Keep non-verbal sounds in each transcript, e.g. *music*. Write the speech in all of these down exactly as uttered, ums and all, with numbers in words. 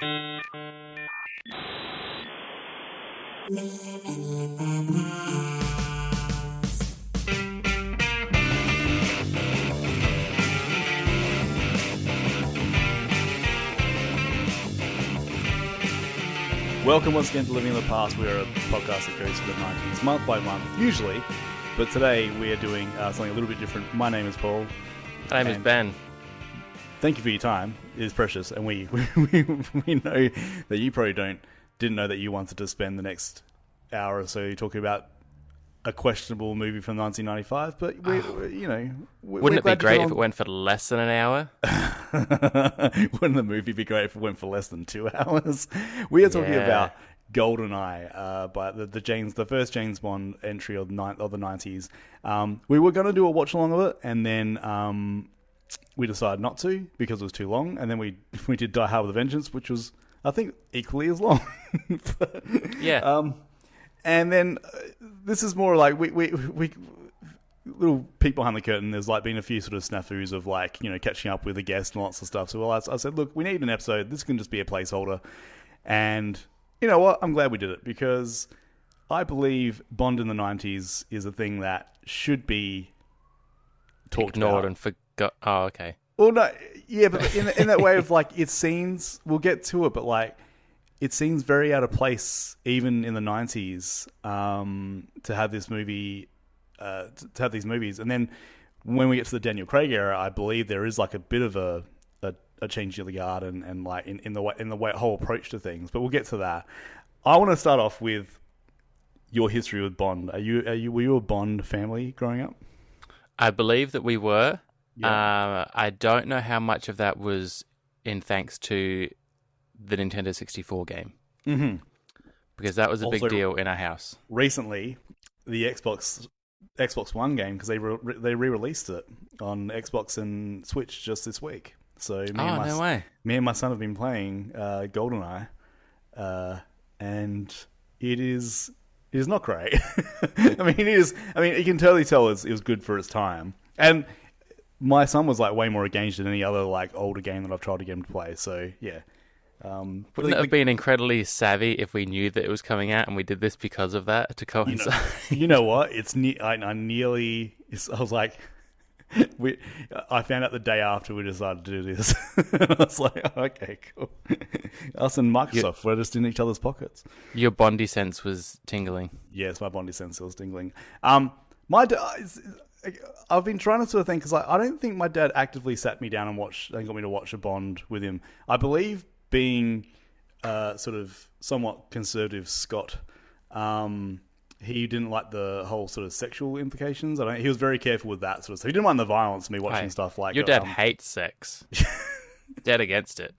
Live and Let Die. Welcome once again to Living in the Past. We are a podcast that goes for the nineties month by month, usually, but today we are doing uh, something a little bit different. My name is Paul. My name is Ben. Thank you for your time. It is precious, and we we, we know that you probably don't didn't know that you wanted to spend the next hour or so talking about a questionable movie from nineteen ninety-five, but we, oh. we, you know... We, Wouldn't it be great if it went for less than an hour? Wouldn't the movie be great if it went for less than two hours? We are talking yeah. about GoldenEye, uh, by the, the, James, the first James Bond entry of, ni- of the nineties. Um, we were going to do a watch-along of it, and then... Um, We decided not to because it was too long, and then we we did Die Hard with a Vengeance, which was, I think, equally as long. but, yeah. Um, and then uh, this is more like we we we little peek behind the curtain. There's like been a few sort of snafus of like you know catching up with a guest and lots of stuff. So well, I, I said, look, we need an episode. This can just be a placeholder. And you know what? I'm glad we did it because I believe Bond in the nineties is a thing that should be talked ignored about and forgotten. Go- oh, okay. Well, no, yeah, but in in that way of like, it seems we'll get to it, but like, it seems very out of place, even in the nineties, um, to have this movie, uh, to, to have these movies, and then when we get to the Daniel Craig era, I believe there is like a bit of a a, a change of the guard, and, and like in, in the way in the way whole approach to things. But we'll get to that. I want to start off with your history with Bond. Are you are you were you a Bond family growing up? I believe that we were. Yeah. Uh, I don't know how much of that was in thanks to the Nintendo sixty-four game, mm-hmm. because that was a also, big deal in our house. Recently, the Xbox Xbox One game, because they re- they re-released it on Xbox and Switch just this week. So me, oh, and, my, no way. me and my son have been playing uh, GoldenEye, uh, and it is it is not great. I mean, it is. I mean, you can totally tell it's, it was good for its time. And my son was like way more engaged in any other like older game that I've tried to get him to play. So yeah, um, wouldn't it have been incredibly savvy if we knew that it was coming out and we did this because of that to coincide? You know, you know what? It's ne- I, I nearly. It's, I was like, we. I found out the day after we decided to do this. I was like, oh, okay, cool. Us and Microsoft, we're just in each other's pockets. Your Bondy sense was tingling. Yes, my Bondy sense was tingling. Um, my. I've been trying to sort of think, because like, I don't think my dad actively sat me down and watched and got me to watch a Bond with him. I believe being uh, sort of somewhat conservative Scot, um, he didn't like the whole sort of sexual implications. I don't. He was very careful with that sort of stuff. He didn't mind the violence, me watching hey, stuff like... Your dad um, hates sex. Dead against it.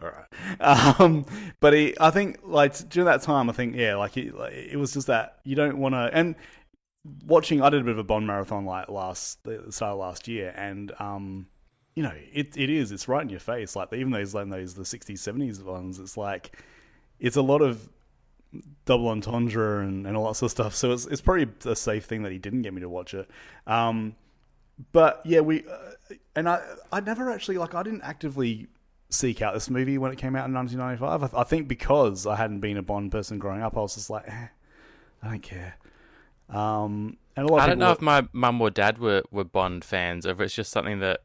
All right. Um, but he, I think like during that time, I think, yeah, like it, like, it was just that you don't want to... and. Watching, I did a bit of a Bond marathon like last the start of last year, and um, you know, it it is it's right in your face. Like even those like those the sixties, seventies ones, it's like it's a lot of double entendre and, and all that sort of stuff. So it's it's probably a safe thing that he didn't get me to watch it. Um, but yeah, we uh, and I I never actually like I didn't actively seek out this movie when it came out in nineteen ninety-five. I, I think because I hadn't been a Bond person growing up, I was just like, eh, I don't care. Um, and a lot I don't know were... if my mum or dad were, were Bond fans, or if it's just something that,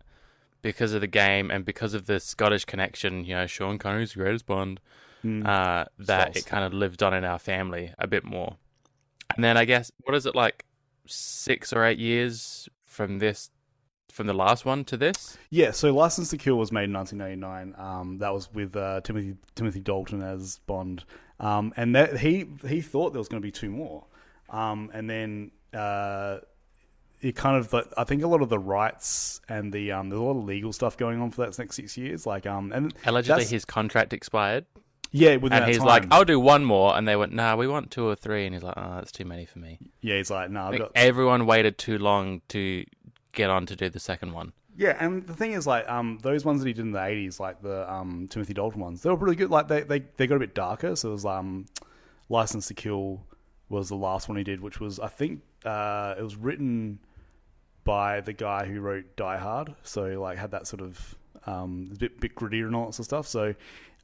because of the game and because of the Scottish connection, you know, Sean Connery's the greatest Bond, mm. uh, that it kind of lived on in our family a bit more. And then I guess, what is it, like six or eight years from this, from the last one to this? Yeah, so License to Kill was made in nineteen eighty-nine. Um, that was with uh, Timothy Timothy Dalton as Bond. Um, and that he he thought there was going to be two more. Um, and then uh, it kind of, like, I think a lot of the rights and the um, there's a lot of legal stuff going on for that next six years. Like, um, and allegedly his contract expired. Yeah, within and that he's time. Like, "I'll do one more," and they went, "Nah, we want two or three," and he's like, "Oh, that's too many for me." Yeah, he's like, "Nah." I've got... Everyone waited too long to get on to do the second one. Yeah, and the thing is, like, um, those ones that he did in the eighties, like the um Timothy Dalton ones, they were pretty good. Like, they they they got a bit darker. So it was um, License to Kill was the last one he did, which was, I think, uh, it was written by the guy who wrote Die Hard, so like had that sort of Um, it's a bit, bit grittier and all that sort of stuff. So,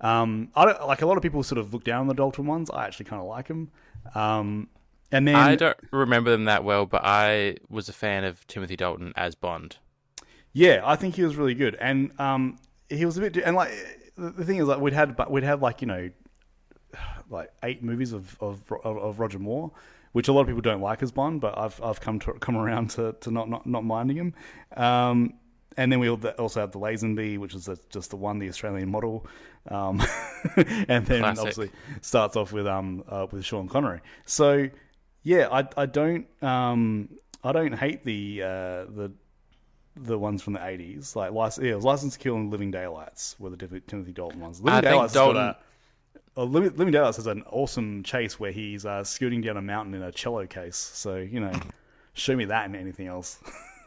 um, I don't like a lot of people sort of look down on the Dalton ones. I actually kind of like them. Um, and then I don't remember them that well, but I was a fan of Timothy Dalton as Bond. Yeah, I think he was really good, and um, he was a bit. And like the thing is, like we'd had, we'd had like you know, like eight movies of of, of Roger Moore, which a lot of people don't like as Bond, but I've I've come to, come around to, to not, not, not minding him. Um, and then we also have the Lazenby, which is the, just the one, the Australian model, um, and then Classic. Obviously starts off with um uh, with Sean Connery. So yeah, I I don't um I don't hate the uh, the the ones from the eighties. Like yeah, it was License to Kill and Living Daylights were the Timothy Dalton ones. Living I Daylights think Dalton. Uh, Living Daylights has an awesome chase where he's uh, scooting down a mountain in a cello case. So, you know, show me that and anything else.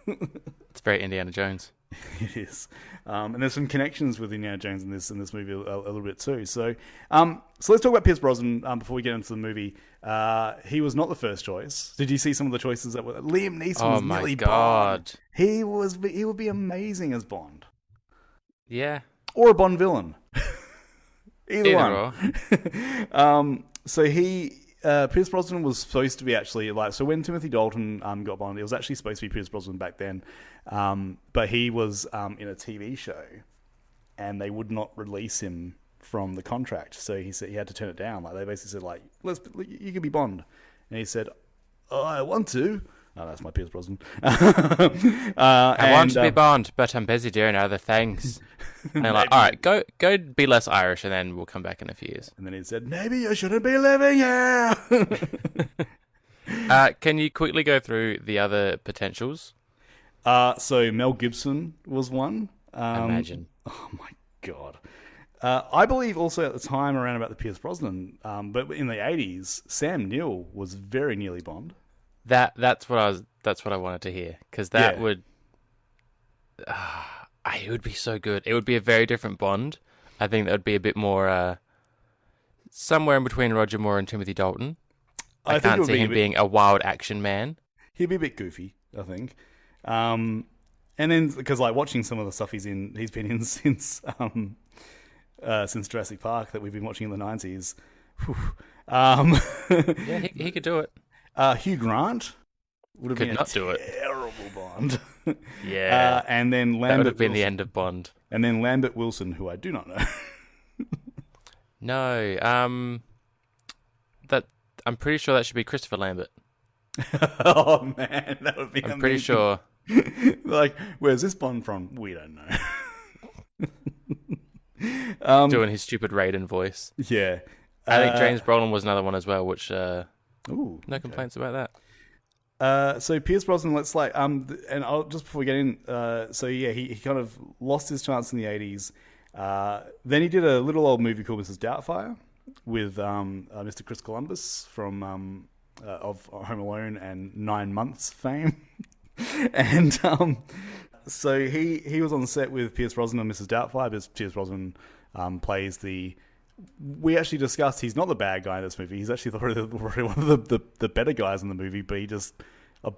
It's very Indiana Jones. It is. Um, and there's some connections with Indiana Jones in this in this movie a, a little bit too. So um, so let's talk about Pierce Brosnan um, before we get into the movie. Uh, he was not the first choice. Did you see some of the choices that were... Liam Neeson oh was nearly Bond. He was. He would be amazing as Bond. Yeah. Or a Bond villain. Either, Either one. um, so he... Uh, Pierce Brosnan was supposed to be actually like so when Timothy Dalton um, got Bond, it was actually supposed to be Pierce Brosnan back then, um, but he was um, in a T V show, and they would not release him from the contract. So he said he had to turn it down. Like they basically said, like let's you can be Bond, and he said, oh, I want to. Oh, that's my Pierce Brosnan. uh, I and, want to be um, Bond, but I'm busy doing other things. And they're like, all right, go go be less Irish, and then we'll come back in a few years. And then he said, maybe you shouldn't be living here. uh, can you quickly go through the other potentials? Uh, so Mel Gibson was one. Um, Imagine. Oh, my God. Uh, I believe also at the time around about the Pierce Brosnan, um, but in the eighties, Sam Neill was very nearly Bond. That that's what I was. That's what I wanted to hear because that yeah. would, uh, it would be so good. It would be a very different Bond. I think that would be a bit more uh, somewhere in between Roger Moore and Timothy Dalton. I, I think can't see be him a bit, being a wild action man. He'd be a bit goofy, I think. Um, and then because like watching some of the stuff he's in, he's been in since um, uh, since Jurassic Park that we've been watching in the nineties. Um, yeah, he, he could do it. Uh, Hugh Grant would have Could been not a do it. terrible Bond. yeah. Uh, and then Lambert that would have been Wilson. The end of Bond. And then Lambert Wilson, who I do not know. no. Um, that I'm pretty sure that should be Christopher Lambert. oh, man. That would be I'm amazing. pretty sure. like, where's this Bond from? We don't know. um, Doing his stupid Raiden voice. Yeah. I think uh, James Brolin was another one as well, which... Uh, Ooh, no complaints okay. about that. Uh, so Pierce Brosnan, let's like um, th- and I'll just before we get in. Uh, so yeah, he, he kind of lost his chance in the eighties. Uh, then he did a little old movie called Missus Doubtfire with um, uh, Mister Chris Columbus from um, uh, of Home Alone and Nine Months fame. and um, so he he was on set with Pierce Brosnan and Missus Doubtfire. Because Pierce Brosnan um, plays the. We actually discussed he's not the bad guy in this movie. He's actually the, one of the, the, the better guys in the movie, but he just,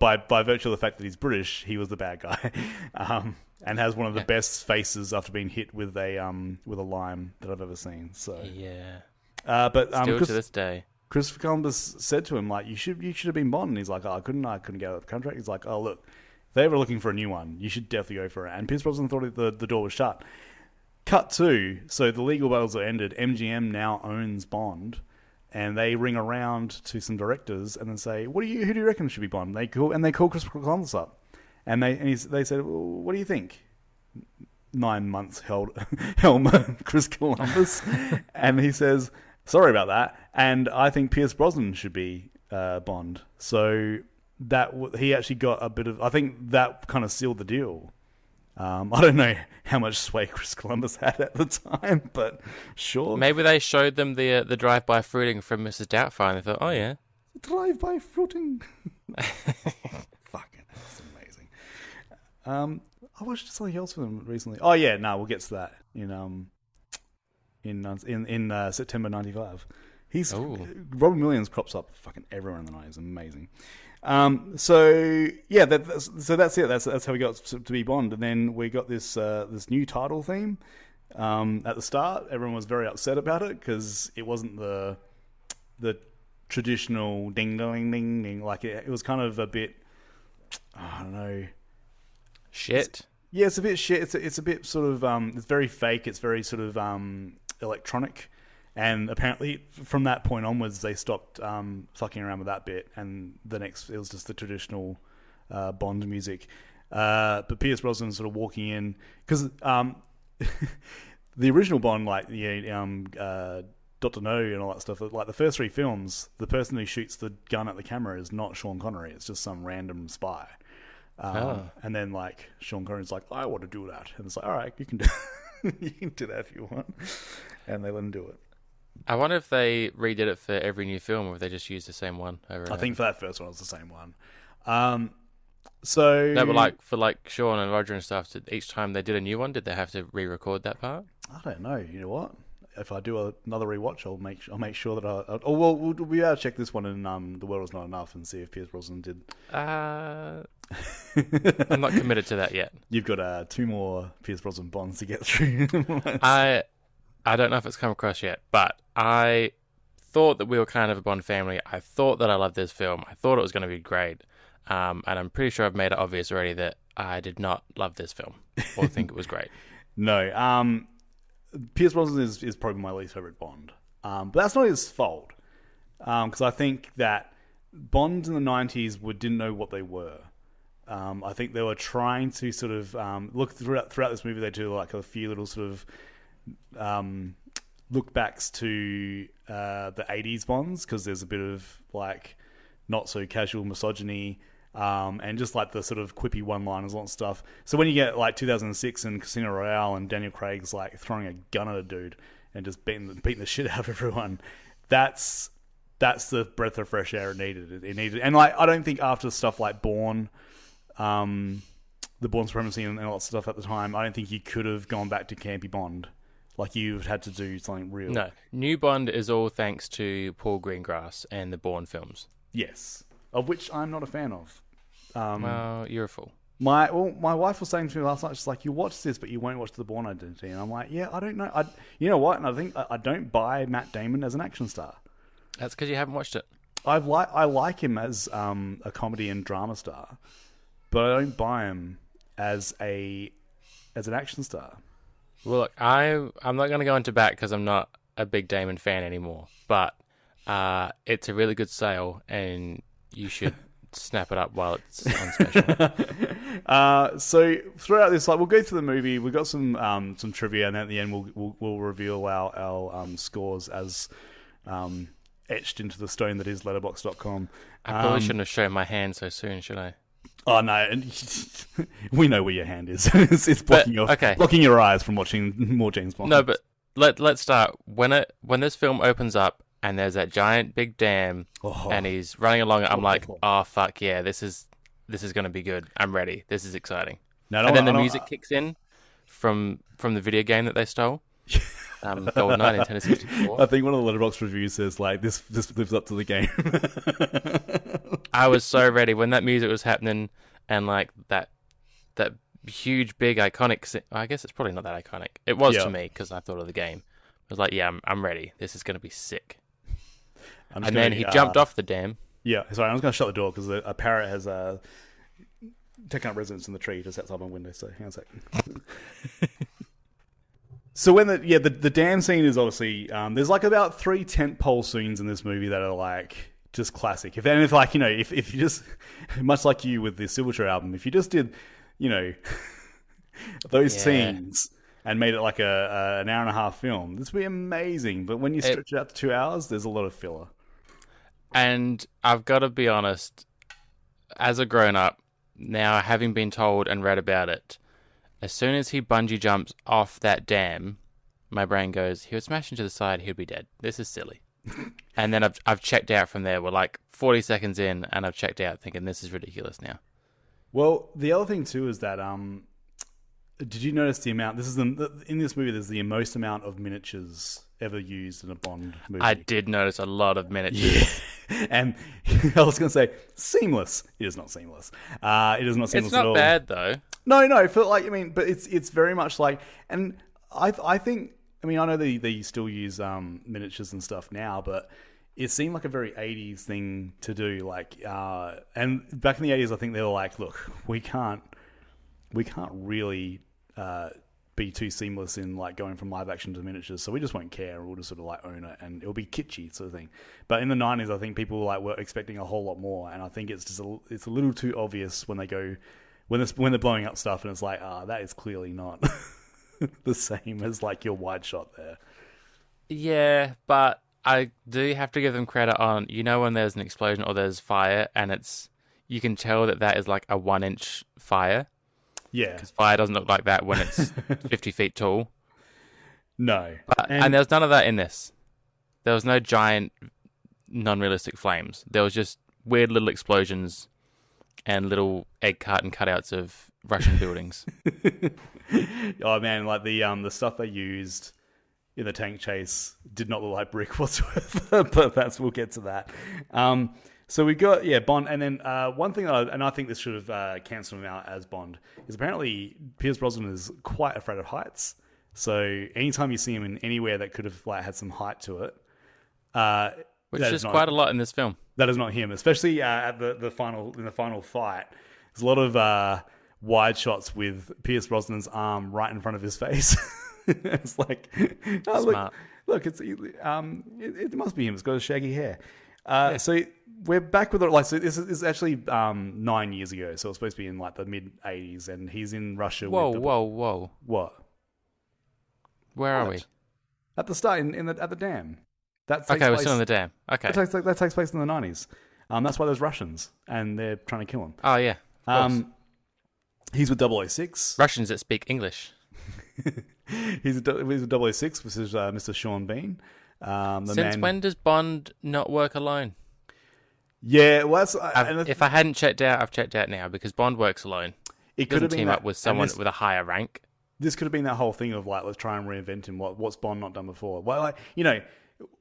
by by virtue of the fact that he's British, he was the bad guy, um, and has one of the yeah. best faces after being hit with a um with a lime that I've ever seen. So yeah, uh, but um, still Chris, to this day, Christopher Columbus said to him like, "You should you should have been Bond." And he's like, "Oh, I couldn't. I couldn't get out of the contract." He's like, "Oh, look, they were looking for a new one. You should definitely go for it." And Pierce Brosnan thought the the door was shut. Cut two, so the legal battles are ended. M G M now owns Bond, and they ring around to some directors and then say, "What do you? Who do you reckon should be Bond?" They call and they call Christopher Columbus up, and they and he's, they said, well, "What do you think?" Nine months held Helmer Chris Columbus, and he says, "Sorry about that, and I think Pierce Brosnan should be uh, Bond." So that he actually got a bit of. I think that kind of sealed the deal. Um, I don't know how much sway Chris Columbus had at the time, but sure. Maybe they showed them the uh, the drive-by fruiting from Missus Doubtfire, and they thought, "Oh yeah, drive-by fruiting." Fucking, that's amazing. Um, I watched something else with them recently. Oh yeah, no, nah, we'll get to that in um in in in uh, September ninety-five. He's Ooh. Robin Williams crops up fucking everywhere in the night. It's amazing. Um, so yeah, that, that's, so that's it. That's that's how we got to be Bond, and then we got this uh, this new title theme. Um, at the start, everyone was very upset about it because it wasn't the the traditional ding ding ding ding. Like it, it was kind of a bit, oh, I don't know, shit. It's, yeah, it's a bit shit. It's a, it's a bit sort of um, it's very fake. It's very sort of um, electronic. And apparently, from that point onwards, they stopped um, fucking around with that bit. And the next, it was just the traditional uh, Bond music. Uh, but Pierce Brosnan sort of walking in because um, the original Bond, like yeah, um, uh, Doctor No and all that stuff, like the first three films, the person who shoots the gun at the camera is not Sean Connery. It's just some random spy. Um, oh. And then like Sean Connery's like, I want to do that, and it's like, all right, you can do, you can do that if you want, and they let him do it. I wonder if they redid it for every new film, or if they just used the same one over. I think for that first one, it was the same one. Um, so no, but like for like Sean and Roger and stuff, did, each time they did a new one, did they have to re-record that part? I don't know. You know what? If I do a, another rewatch, I'll make I'll make sure that I. Oh well, we'll be able to check this one in um, The World Is Not Enough and see if Pierce Brosnan did. Uh, I'm not committed to that yet. You've got uh, two more Pierce Brosnan Bonds to get through. I. I don't know if it's come across yet, but I thought that we were kind of a Bond family. I thought that I loved this film. I thought it was going to be great. Um, and I'm pretty sure I've made it obvious already that I did not love this film or think it was great. No. Um, Pierce Brosnan is, is probably my least favorite Bond. Um, but that's not his fault. Because um, I think that Bonds in the nineties were, didn't know what they were. Um, I think they were trying to sort of um, look throughout, throughout this movie. They do like a few little sort of Um, look backs to uh, the eighties Bonds, because there's a bit of like not so casual misogyny um, and just like the sort of quippy one-liners and stuff. So when you get like two thousand six and Casino Royale and Daniel Craig's like throwing a gun at a dude and just beating the, beating the shit out of everyone, that's that's the breath of fresh air it needed. It needed, and like I don't think after stuff like Bourne. Um, the Bourne Supremacy and, and all that stuff at the time, I don't think you could have gone back to campy Bond. Like, you've had to do something real. No. New Bond is all thanks to Paul Greengrass and the Bourne films. Yes. Of which I'm not a fan of. Um, well, you're a fool. My well, my wife was saying to me last night, she's like, you watch this, but you won't watch The Bourne Identity. And I'm like, yeah, I don't know. I, you know what? And I think I, I don't buy Matt Damon as an action star. That's because you haven't watched it. I've li- I like him as um, a comedy and drama star, but I don't buy him as a as an action star. Well, look, I, I'm not going to go into bat because I'm not a big Damon fan anymore, but uh, it's a really good sale, and you should snap it up while it's on special. uh, so throughout this, like, we'll go through the movie. We've got some um, some trivia, and at the end we'll we'll, we'll reveal our, our um, scores as um, etched into the stone that is letterbox dot com. I probably um, shouldn't have shown my hand so soon, should I? Oh no, we know where your hand is. It's, it's blocking but, your okay. blocking your eyes from watching more James Bond. No, but let let's start when it when this film opens up and there's that giant big dam oh. and he's running along. I'm like, oh fuck yeah, this is this is going to be good. I'm ready. This is exciting. No, no, and then no, the no, music no. kicks in from from the video game that they stole. Um, GoldenEye in Tennessee sixty-four. I think one of the Letterboxd reviews says like this this lives up to the game. I was so ready when that music was happening, and like that that huge big iconic si- I guess it's probably not that iconic, it was yeah. to me because I thought of the game. I was like, yeah, I'm, I'm ready, this is going to be sick. And gonna, then he uh, jumped off the dam. Yeah, sorry, I was going to shut the door because a parrot has uh, taken up residence in the tree just outside my window, so hang on a second. So when the yeah the, the dam scene is obviously um, there's like about three tentpole scenes in this movie that are like just classic. If and if like you know if, if you just much like you with the Silverchair album, if you just did you know those yeah. scenes and made it like a, a an hour and a half film, this would be amazing. But when you stretch it, it out to two hours, there's a lot of filler. And I've got to be honest, as a grown up now, having been told and read about it. As soon as he bungee jumps off that dam, my brain goes, he would smash into the side, he'd be dead. This is silly. And then I've I've checked out from there. We're like forty seconds in, and I've checked out thinking this is ridiculous now. Well, the other thing too is that um, did you notice the amount? This is the, in this movie. There's the most amount of miniatures ever used in a Bond movie. I did notice a lot of miniatures. Yeah. And I was going to say, seamless. It is not seamless. Uh, it is not seamless at all. It's not bad, though. No, no. For like, I mean, but it's it's very much like, and I I think, I mean, I know they, they still use um, miniatures and stuff now, but it seemed like a very eighties thing to do. Like, uh, and back in the eighties, I think they were like, look, we can't, we can't really uh, be too seamless in like going from live action to miniatures, so we just won't care. We'll just sort of like own it, and it'll be kitschy sort of thing. But in the nineties, I think people like were expecting a whole lot more, and I think it's just a, it's a little too obvious when they go when this when they're blowing up stuff, and it's like, ah, oh, that is clearly not the same as like your wide shot there. Yeah, but I do have to give them credit on, you know, when there's an explosion or there's fire, and it's, you can tell that that is like a one inch fire. Yeah. Because fire doesn't look like that when it's fifty feet tall. No. But, and, and there was none of that in this. There was no giant, non-realistic flames. There was just weird little explosions and little egg carton cutouts of Russian buildings. Oh man, like the um the stuff they used in the tank chase did not look like brick whatsoever, but that's, we'll get to that. Um, so we got, yeah, Bond, and then uh, one thing, that I, and I think this should have uh, cancelled him out as Bond, is apparently Pierce Brosnan is quite afraid of heights. So anytime you see him in anywhere that could have like had some height to it, uh, which is, is not, quite a lot in this film. That is not him, especially uh, at the, the final in the final fight. There's a lot of uh, wide shots with Pierce Brosnan's arm right in front of his face. It's like, oh, look, look, it's um, it, it must be him. It's got a shaggy hair. Uh, yeah. So we're back with it. Like, so this is, this is actually um nine years ago. So it's supposed to be in like the mid eighties, and he's in Russia. Whoa, with the, whoa, whoa! What? Where what? are we? At the start, in, in the at the dam. That okay, place, we're still in the dam. Okay, that takes, that takes place in the nineties. Um, that's why there's Russians, and they're trying to kill him. Oh yeah. Um, he's with double oh six. Russians that speak English. He's a, he's a double oh six, which is uh, Mister Sean Bean. Um, the Since man... when does Bond not work alone? Yeah, well, that's, I, if I hadn't checked out, I've checked out now, because Bond works alone. It could have been team that, up with someone this, with a higher rank. This could have been that whole thing of like, let's try and reinvent him. What, what's Bond not done before? Well, like, you know,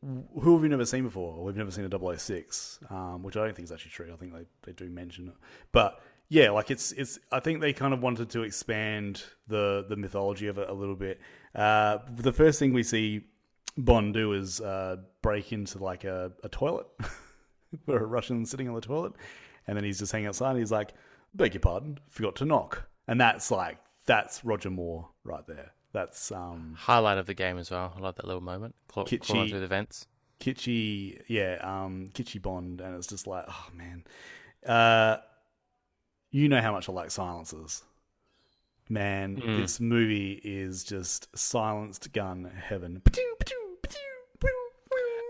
who have we never seen before? We've never seen a double oh six, um, which I don't think is actually true. I think they, they do mention it, but. Yeah, like it's it's. I think they kind of wanted to expand the the mythology of it a little bit. Uh, the first thing we see Bond do is uh, break into like a, a toilet, where a Russian's sitting on the toilet, and then he's just hanging outside. And he's like, "Beg your pardon, forgot to knock," and that's like that's Roger Moore right there. That's um, highlight of the game as well. I love that little moment. Claw, kitschy, claw through the vents. Kitschy, yeah, um, kitschy Bond, and it's just like, oh man. Uh, You know how much I like silences. Man, mm. This movie is just silenced gun heaven.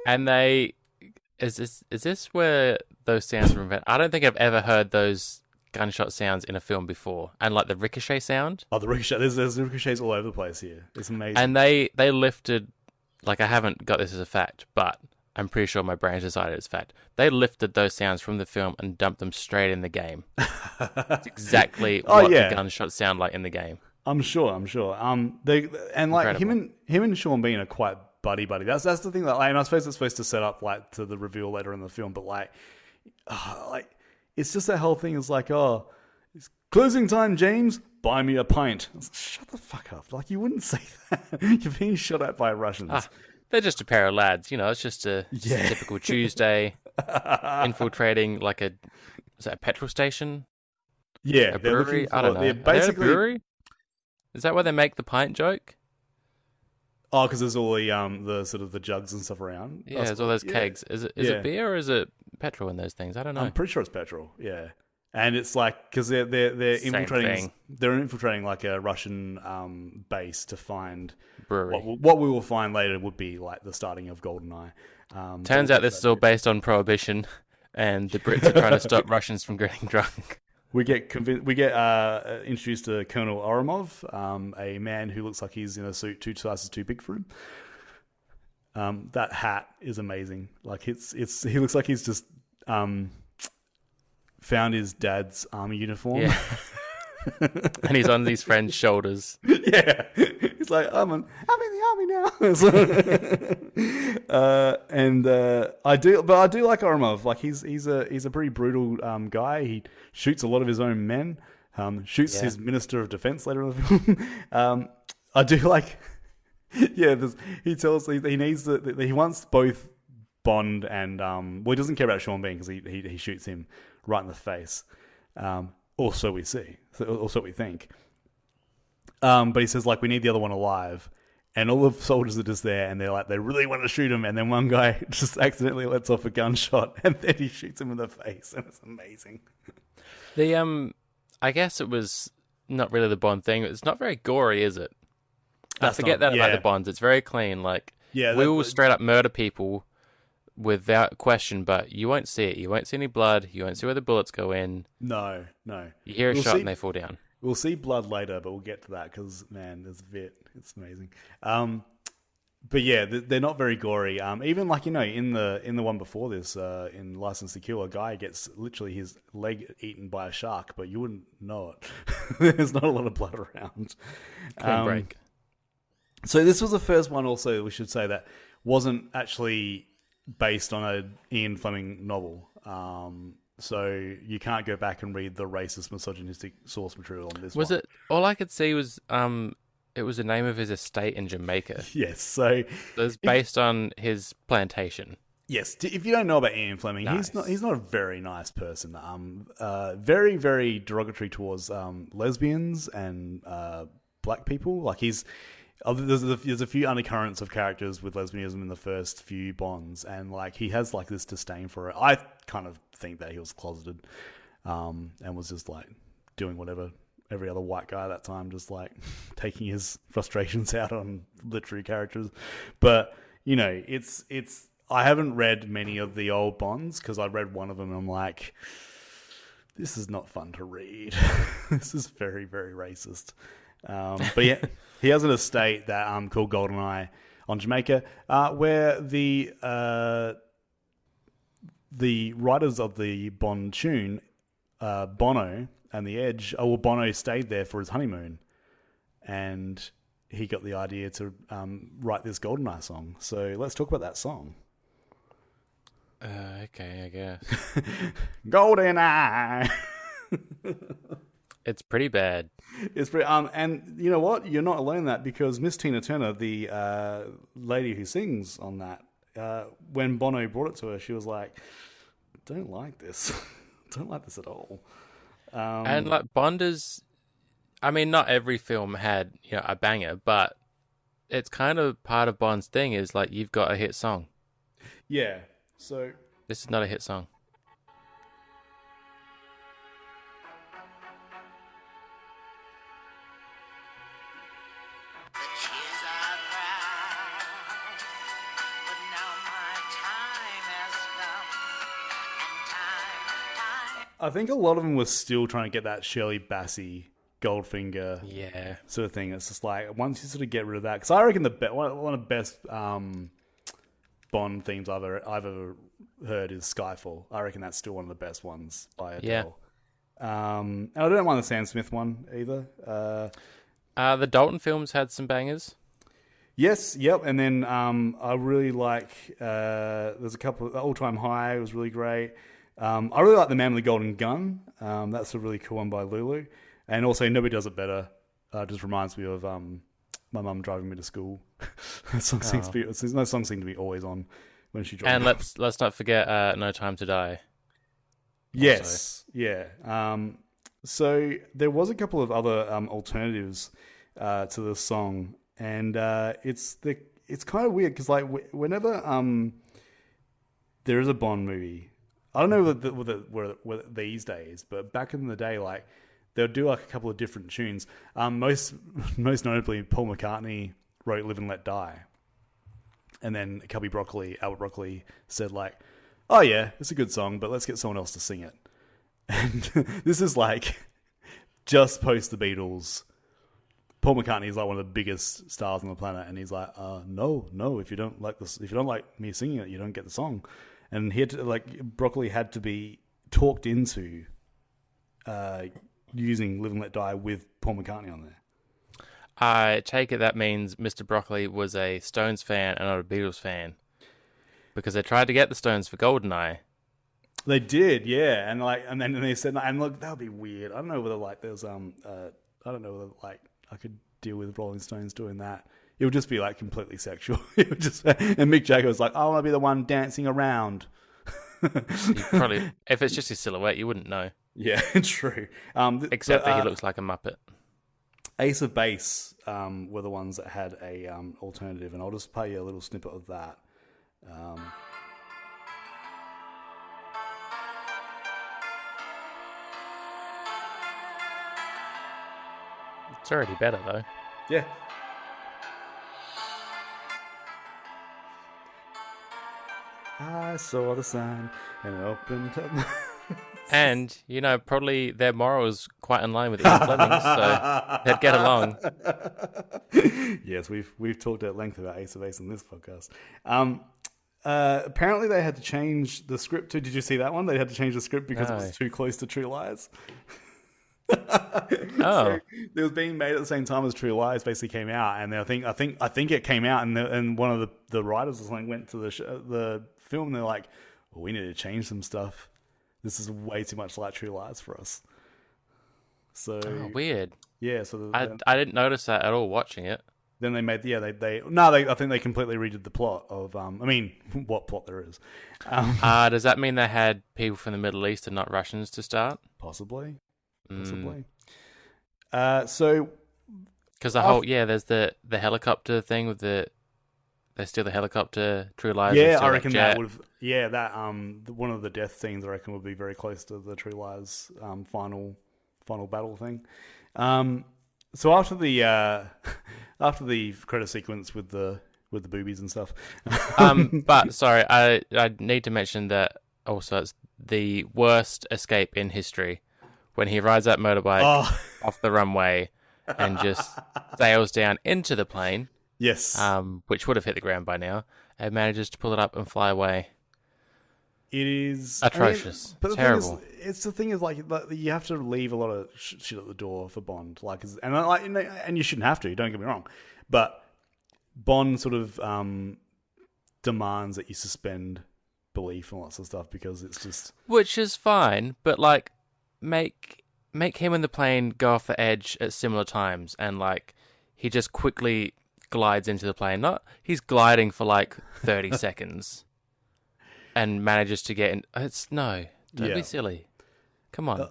And they... Is this is this where those sounds were invented? I don't think I've ever heard those gunshot sounds in a film before. And like the ricochet sound. Oh, the ricochet. There's, there's ricochets all over the place here. It's amazing. And they, they lifted... Like, I haven't got this as a fact, but I'm pretty sure my brain's decided it's fact. They lifted those sounds from the film and dumped them straight in the game. It's exactly oh, what yeah. the gunshots sound like in the game. I'm sure, I'm sure. Um, they and like Incredible. him and him and Sean Bean are quite buddy buddy. That's that's the thing that, like, and I suppose it's supposed to set up like to the reveal later in the film, but like, uh, like it's just that whole thing is like, oh, it's closing time, James. Buy me a pint. Like, shut the fuck up! Like you wouldn't say that. You're being shot at by Russians. Ah. They're just a pair of lads, you know. It's just a, just yeah. a typical Tuesday, infiltrating like a is that a petrol station? Yeah, a brewery. For, I don't know. They're basically, are they a brewery? Is that where they make the pint joke? Oh, because there's all the um the sort of the jugs and stuff around. Yeah, there's all those kegs. Yeah. Is it is yeah. it beer or is it petrol in those things? I don't know. I'm pretty sure it's petrol. Yeah, and it's like because they're they're they're Same infiltrating thing. they're infiltrating like a Russian um base to find. What, what we will find later would be like the starting of GoldenEye. Um, Turns out this is all based on prohibition, and the Brits are trying to stop Russians from getting drunk. We get conv- we get uh, introduced to Colonel Oromov, um, a man who looks like he's in a suit two sizes too big for him. Um, that hat is amazing. Like it's it's he looks like he's just um, found his dad's army uniform, yeah. And he's on these friends' shoulders. Yeah. He's like, I'm an, I'm in the army now. uh, and uh, I do, but I do like Oromov. Like he's he's a he's a pretty brutal um, guy. He shoots a lot of his own men. Um, shoots yeah. his Minister of Defense later in the film. um, I do like. Yeah, he tells he, he needs the he wants both Bond and um. Well, he doesn't care about Sean Bean because he, he he shoots him right in the face. Um, or so we see, or so we think. Um, but he says, like, we need the other one alive. And all the soldiers are just there, and they're like, they really want to shoot him. And then one guy just accidentally lets off a gunshot, and then he shoots him in the face, and it's amazing. The um, I guess it was not really the Bond thing. It's not very gory, is it? That's I forget not, that yeah. about the Bonds. It's very clean. Like, yeah, we will straight up murder people without question, but you won't see it. You won't see any blood. You won't see where the bullets go in. No, no. You hear a we'll shot, see- and they fall down. We'll see blood later, but we'll get to that because, man, there's a bit. It's amazing. Um, but yeah, they're not very gory. Um, even like, you know, in the in the one before this, uh, in License to Kill, a guy gets literally his leg eaten by a shark, but you wouldn't know it. There's not a lot of blood around. Um, break. So this was the first one also, we should say, that wasn't actually based on an Ian Fleming novel. Um So you can't go back and read the racist, misogynistic source material on this. Was one. it all I could see was um, it was the name of his estate in Jamaica. Yes, so it was based if, on his plantation. Yes, if you don't know about Ian Fleming, nice. he's not he's not a very nice person. Um, uh, very very derogatory towards um lesbians and uh black people. Like he's there's a, there's a few undercurrents of characters with lesbianism in the first few Bonds, and like he has like this disdain for it. I kind of think that he was closeted um, and was just like doing whatever every other white guy at that time, just like taking his frustrations out on literary characters. But you know, it's it's. I haven't read many of the old Bonds because I read one of them and I'm like, this is not fun to read. This is very very racist. Um, but yeah, he has an estate that um called GoldenEye on Jamaica, uh, where the uh, the writers of the Bond tune, uh, Bono and The Edge. Oh, well, Bono stayed there for his honeymoon, and he got the idea to um, write this GoldenEye song. So let's talk about that song. Uh, okay, I guess. GoldenEye. It's pretty bad. It's pretty, um, and you know what? You're not alone in that because Miss Tina Turner, the uh, lady who sings on that, uh, when Bono brought it to her, she was like, "Don't like this. Don't like this at all." Um, and like Bond is, I mean, not every film had you know a banger, but it's kind of part of Bond's thing is like you've got a hit song. Yeah. So this is not a hit song. I think a lot of them were still trying to get that Shirley Bassey, Goldfinger, yeah, sort of thing. It's just like once you sort of get rid of that, because I reckon the be- one of the best um, Bond themes I've ever, I've ever heard is Skyfall. I reckon that's still one of the best ones by Adele. Yeah. Um, and I don't mind the Sam Smith one either. Uh, uh, the Dalton films had some bangers. Yes, yep, and then um, I really like. Uh, there's a couple. Of, All Time High was really great. Um, I really like The Man with the Golden Gun. Um, that's a really cool one by Lulu. And also, Nobody Does It Better. Uh, just reminds me of um, my mum driving me to school. that song oh. seems to be, that song seems to be always on when she drives. And let's let's not forget uh, No Time to Die. Yes, also. yeah. Um, so there was a couple of other um, alternatives uh, to this song, and uh, it's the it's kind of weird because like whenever um, there is a Bond movie. I don't know with, with, with, with these days, but back in the day, like they'll do like a couple of different tunes. Um, most most notably, Paul McCartney wrote "Live and Let Die," and then Cubby Broccoli, Albert Broccoli, said like, "Oh yeah, it's a good song, but let's get someone else to sing it." And this is like just post the Beatles. Paul McCartney is like one of the biggest stars on the planet, and he's like, uh, "No, no, if you don't like this, if you don't like me singing it, you don't get the song." And he had to, like Broccoli had to be talked into uh, using "Live and Let Die" with Paul McCartney on there. I take it that means Mister Broccoli was a Stones fan and not a Beatles fan, because they tried to get the Stones for GoldenEye. They did, yeah, and like, and then they said, and look, that would be weird. I don't know whether like there's um, uh, I don't know whether like I could deal with Rolling Stones doing that. It would just be like completely sexual. It would just, and Mick Jagger was like, I want to be the one dancing around. Probably, if it's just his silhouette, you wouldn't know. Yeah, true. Um, th- Except but, uh, that he looks like a Muppet. Ace of Base um, were the ones that had a um, alternative, and I'll just play you a little snippet of that. Um... It's already better, though. Yeah. I saw the sign and it opened up. And, you know, probably their morals quite in line with Ian Fleming's, so they'd get along. Yes, we've we've talked at length about Ace of Base in this podcast. Um, uh, apparently they had to change the script too. Did you see that one? They had to change the script because no. It was too close to True Lies. Oh. So it was being made at the same time as True Lies basically came out, and I think I think I think it came out, and the, and one of the, the writers or something went to the show, the film, and they're like, oh, we need to change some stuff. This is way too much like True Lies for us. So oh, weird. Yeah. So the, I then, I didn't notice that at all watching it. Then they made yeah they they no they I think they completely redid the plot of um I mean what plot there is. Um, uh, does that mean they had people from the Middle East and not Russians to start? Possibly. Possibly. Mm. Uh, so because the whole I've, yeah, there's the, the helicopter thing with the they steal the helicopter. True Lies. Yeah, I reckon that would. Yeah, that um one of the death scenes I reckon would be very close to the True Lies um final final battle thing. Um, so after the uh, after the credit sequence with the with the boobies and stuff. um, but sorry, I I need to mention that also it's the worst escape in history. When he rides that motorbike oh. off the runway and just sails down into the plane, yes, um, which would have hit the ground by now, and manages to pull it up and fly away. It is atrocious, I mean, but terrible. The thing is, it's the thing is like you have to leave a lot of shit at the door for Bond, like and like and you shouldn't have to. Don't get me wrong, but Bond sort of um, demands that you suspend belief and lots of stuff because it's just which is fine, but like. Make make him and the plane go off the edge at similar times, and like he just quickly glides into the plane. Not he's gliding for like thirty seconds, and manages to get in. It's no, don't yeah. be silly. Come on. Uh,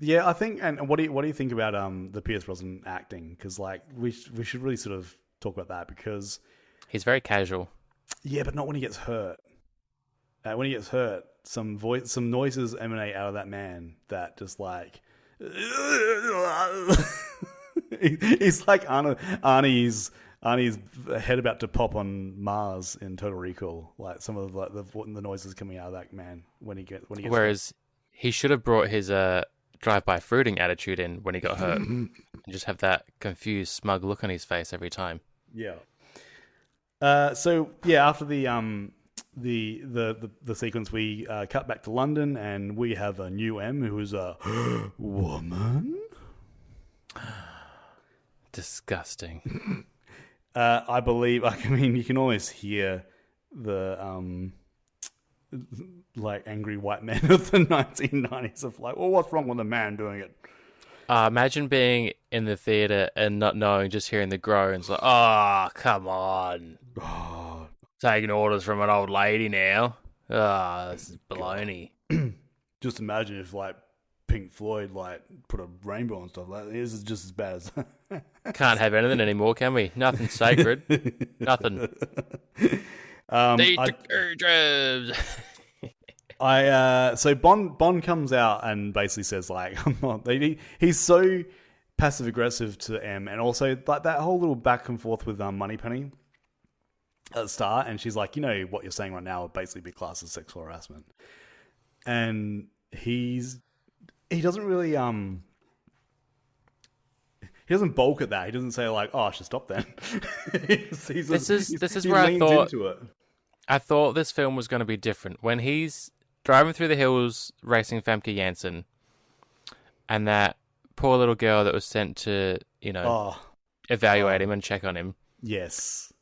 yeah, I think. And what do you, what do you think about um the Pierce Brosnan acting? Because like we we should really sort of talk about that because he's very casual. Yeah, but not when he gets hurt. Uh, when he gets hurt. Some voice, some noises emanate out of that man that just like he, he's like Arnie, Arnie's Arnie's head about to pop on Mars in Total Recall. Like some of the, like the, the noises coming out of that man when he gets when he gets whereas hurt. He should have brought his uh drive-by fruiting attitude in when he got hurt and just have that confused smug look on his face every time. Yeah. Uh. So yeah, after the um. The, the the the sequence we uh, cut back to London and we have a new M who is a woman. Disgusting. uh, I believe. I mean, you can always hear the um, like angry white men of the nineteen nineties of like, well, what's wrong with the man doing it? Uh, imagine being in the theater and not knowing, just hearing the groans like, oh, come on. Oh. Taking orders from an old lady now. Ah, oh, this is baloney. Just imagine if, like, Pink Floyd, like, put a rainbow on stuff. Like, this is just as bad as... Can't have anything anymore, can we? Nothing sacred. Nothing. Um, I, I uh, so Bond Bond comes out and basically says, like, I'm not... He, he's so passive-aggressive to M, and also, like, that whole little back and forth with um, Moneypenny... at the start, and she's like, you know, what you're saying right now would basically be classed as sexual harassment. And he's he doesn't really um he doesn't balk at that. He doesn't say like, oh, I should stop then. he's, he's, this is this is where I thought I thought this film was going to be different when he's driving through the hills racing Famke Janssen, and that poor little girl that was sent to, you know, oh. evaluate him and check on him. Yes.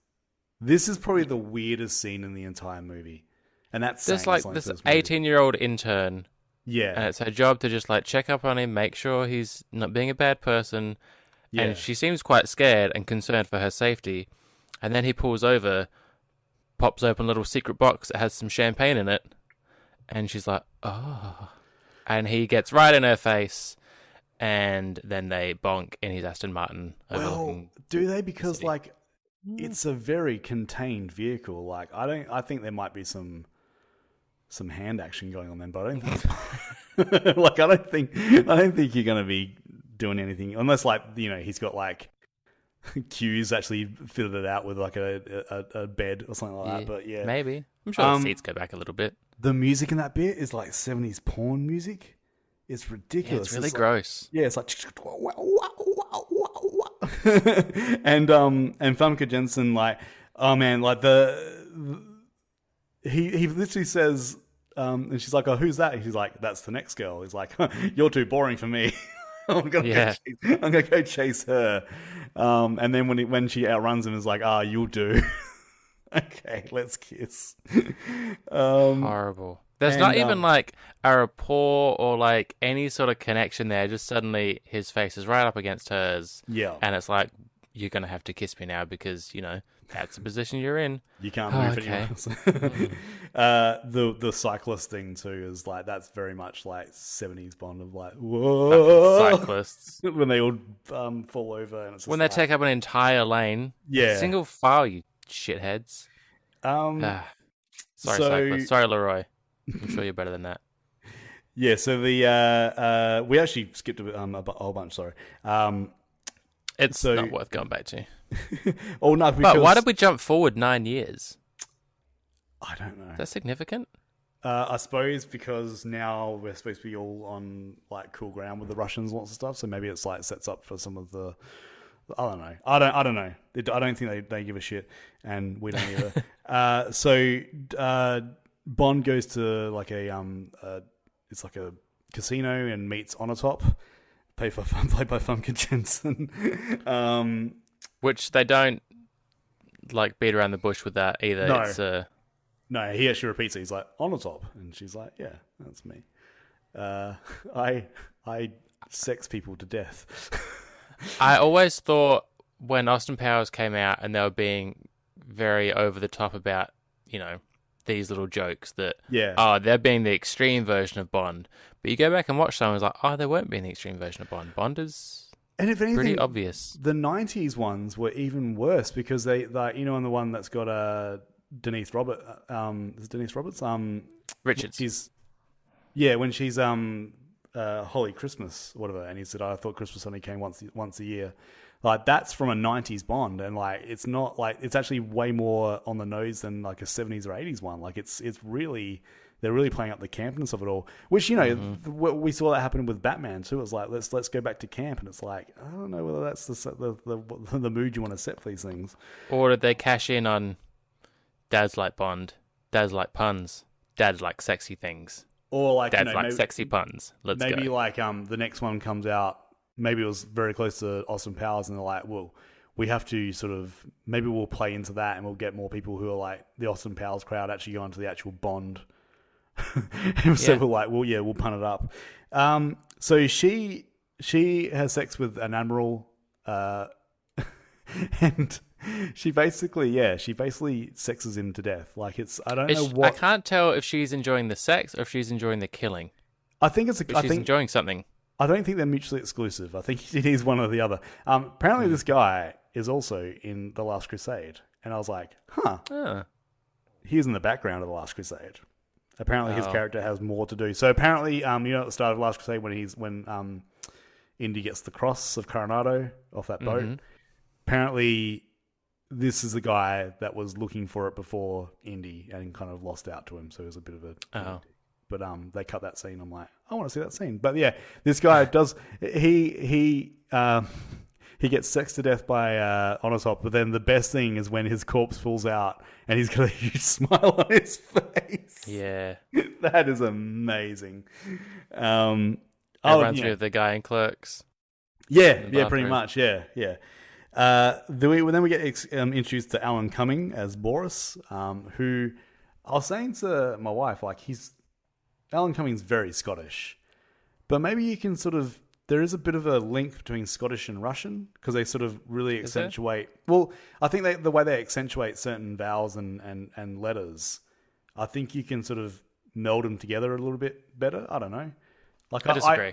This is probably the weirdest scene in the entire movie. And that's just like this eighteen-year-old intern. Yeah. And it's her job to just like check up on him, make sure he's not being a bad person. Yeah. And she seems quite scared and concerned for her safety. And then he pulls over, pops open a little secret box that has some champagne in it. And she's like, oh. And he gets right in her face. And then they bonk in his Aston Martin. Well, do they? Because city. like it's a very contained vehicle. Like I don't. I think there might be some some hand action going on then, but I don't think. like I don't think. I don't think you're going to be doing anything unless, like, you know, he's got like cues actually fitted it out with like a a, a bed or something like yeah, that. But yeah, maybe I'm sure um, the seats go back a little bit. The music in that bit is like seventies porn music. It's ridiculous. Yeah, it's really it's gross. Like, yeah, it's like and um and Famke Janssen, like, oh man, like the, the he he literally says um and she's like, oh, who's that? And he's like, that's the next girl. He's like, huh, you're too boring for me. I'm gonna yeah. go chase, I'm gonna go chase her. Um and then when he, when she outruns him, is like, ah, oh, you'll do. Okay, let's kiss. um, Horrible. There's and, not even, um, like, a rapport or, like, any sort of connection there. Just suddenly his face is right up against hers. Yeah. And it's like, you're going to have to kiss me now because, you know, that's the position you're in. You can't move oh, okay. anywhere else. mm. uh, the, the cyclist thing, too, is, like, that's very much, like, seventies Bond of, like, whoa. Fucking cyclists. When they all um, fall over. And it's when they like, take up an entire lane. Yeah. Single file, you shitheads. Um, Sorry, so... cyclists. Sorry, Leroy. I'm sure you're better than that. Yeah, so the uh, uh, we actually skipped a, um, a whole bunch, sorry. Um, it's so... not worth going back to. oh, no, because... But why did we jump forward nine years? I don't know. Is that significant? Uh, I suppose because now we're supposed to be all on like cool ground with the Russians and lots of stuff, so maybe it's like sets up for some of the... I don't know. I don't. I don't know. I don't think they, they give a shit, and we don't either. uh, so... Uh, Bond goes to like a um, uh, it's like a casino and meets Onatopp, played by played by Famke Janssen, um, which they don't like beat around the bush with that either. No, it's, uh... no, he actually repeats it. He's like Onatopp, and she's like, yeah, that's me. Uh, I I sex people to death. I always thought when Austin Powers came out and they were being very over the top about, you know, these little jokes that, yeah. oh, they're being the extreme version of Bond. But you go back and watch someone's like, oh, they weren't being the extreme version of Bond. Bond is and if anything, pretty obvious. The nineties ones were even worse because they, like, you know, on the one that's got uh, Denise Robert, um, is it Denise Roberts? Um, Richards. She's, yeah, when she's um, uh, Holy Christmas, whatever. And he said, oh, I thought Christmas only came once once a year. Like, that's from a nineties Bond, and like it's not like it's actually way more on the nose than like a seventies or eighties one. Like it's it's really they're really playing up the campness of it all, which, you know, mm-hmm. we saw that happen with Batman too. It was like let's let's go back to camp, and it's like I don't know whether that's the the the, the mood you want to set for these things. Or did they cash in on dads like Bond, dads like puns, dads like sexy things, or like dads you know, like maybe, sexy puns? Let's maybe go. Maybe like um the next one comes out. Maybe it was very close to Austin Powers, and they're like, well, we have to sort of, maybe we'll play into that and we'll get more people who are like the Austin Powers crowd actually going to the actual Bond. yeah. So we're like, well, yeah, we'll pun it up. Um, so she she has sex with an admiral, uh, and she basically, yeah, she basically sexes him to death. Like it's, I don't it's, know what. I can't tell if she's enjoying the sex or if she's enjoying the killing. I think it's a, I she's think, enjoying something. I don't think they're mutually exclusive. I think it is one or the other. Um, apparently, mm. this guy is also in The Last Crusade. And I was like, huh. Yeah. He's in the background of The Last Crusade. Apparently, oh. his character has more to do. So apparently, um, you know, at the start of The Last Crusade, when he's when um, Indy gets the cross of Coronado off that boat, mm-hmm. apparently this is the guy that was looking for it before Indy and kind of lost out to him. So it was a bit of a... Oh. But um, they cut that scene. I'm like, I want to see that scene. But yeah, this guy does. He he um, he gets sexed to death by uh, Onatopp. But then the best thing is when his corpse falls out and he's got a huge smile on his face. Yeah, that is amazing. Um, I runs with the guy in Clerks. Yeah, yeah, pretty much. Yeah, yeah. Uh, then, we, then we get ex- um, introduced to Alan Cumming as Boris, um, who I was saying to my wife, like, he's Alan Cumming's very Scottish, but maybe you can sort of there is a bit of a link between Scottish and Russian because they sort of really accentuate. Well, I think they, the way they accentuate certain vowels and, and, and letters, I think you can sort of meld them together a little bit better. I don't know. Like I, I disagree. I,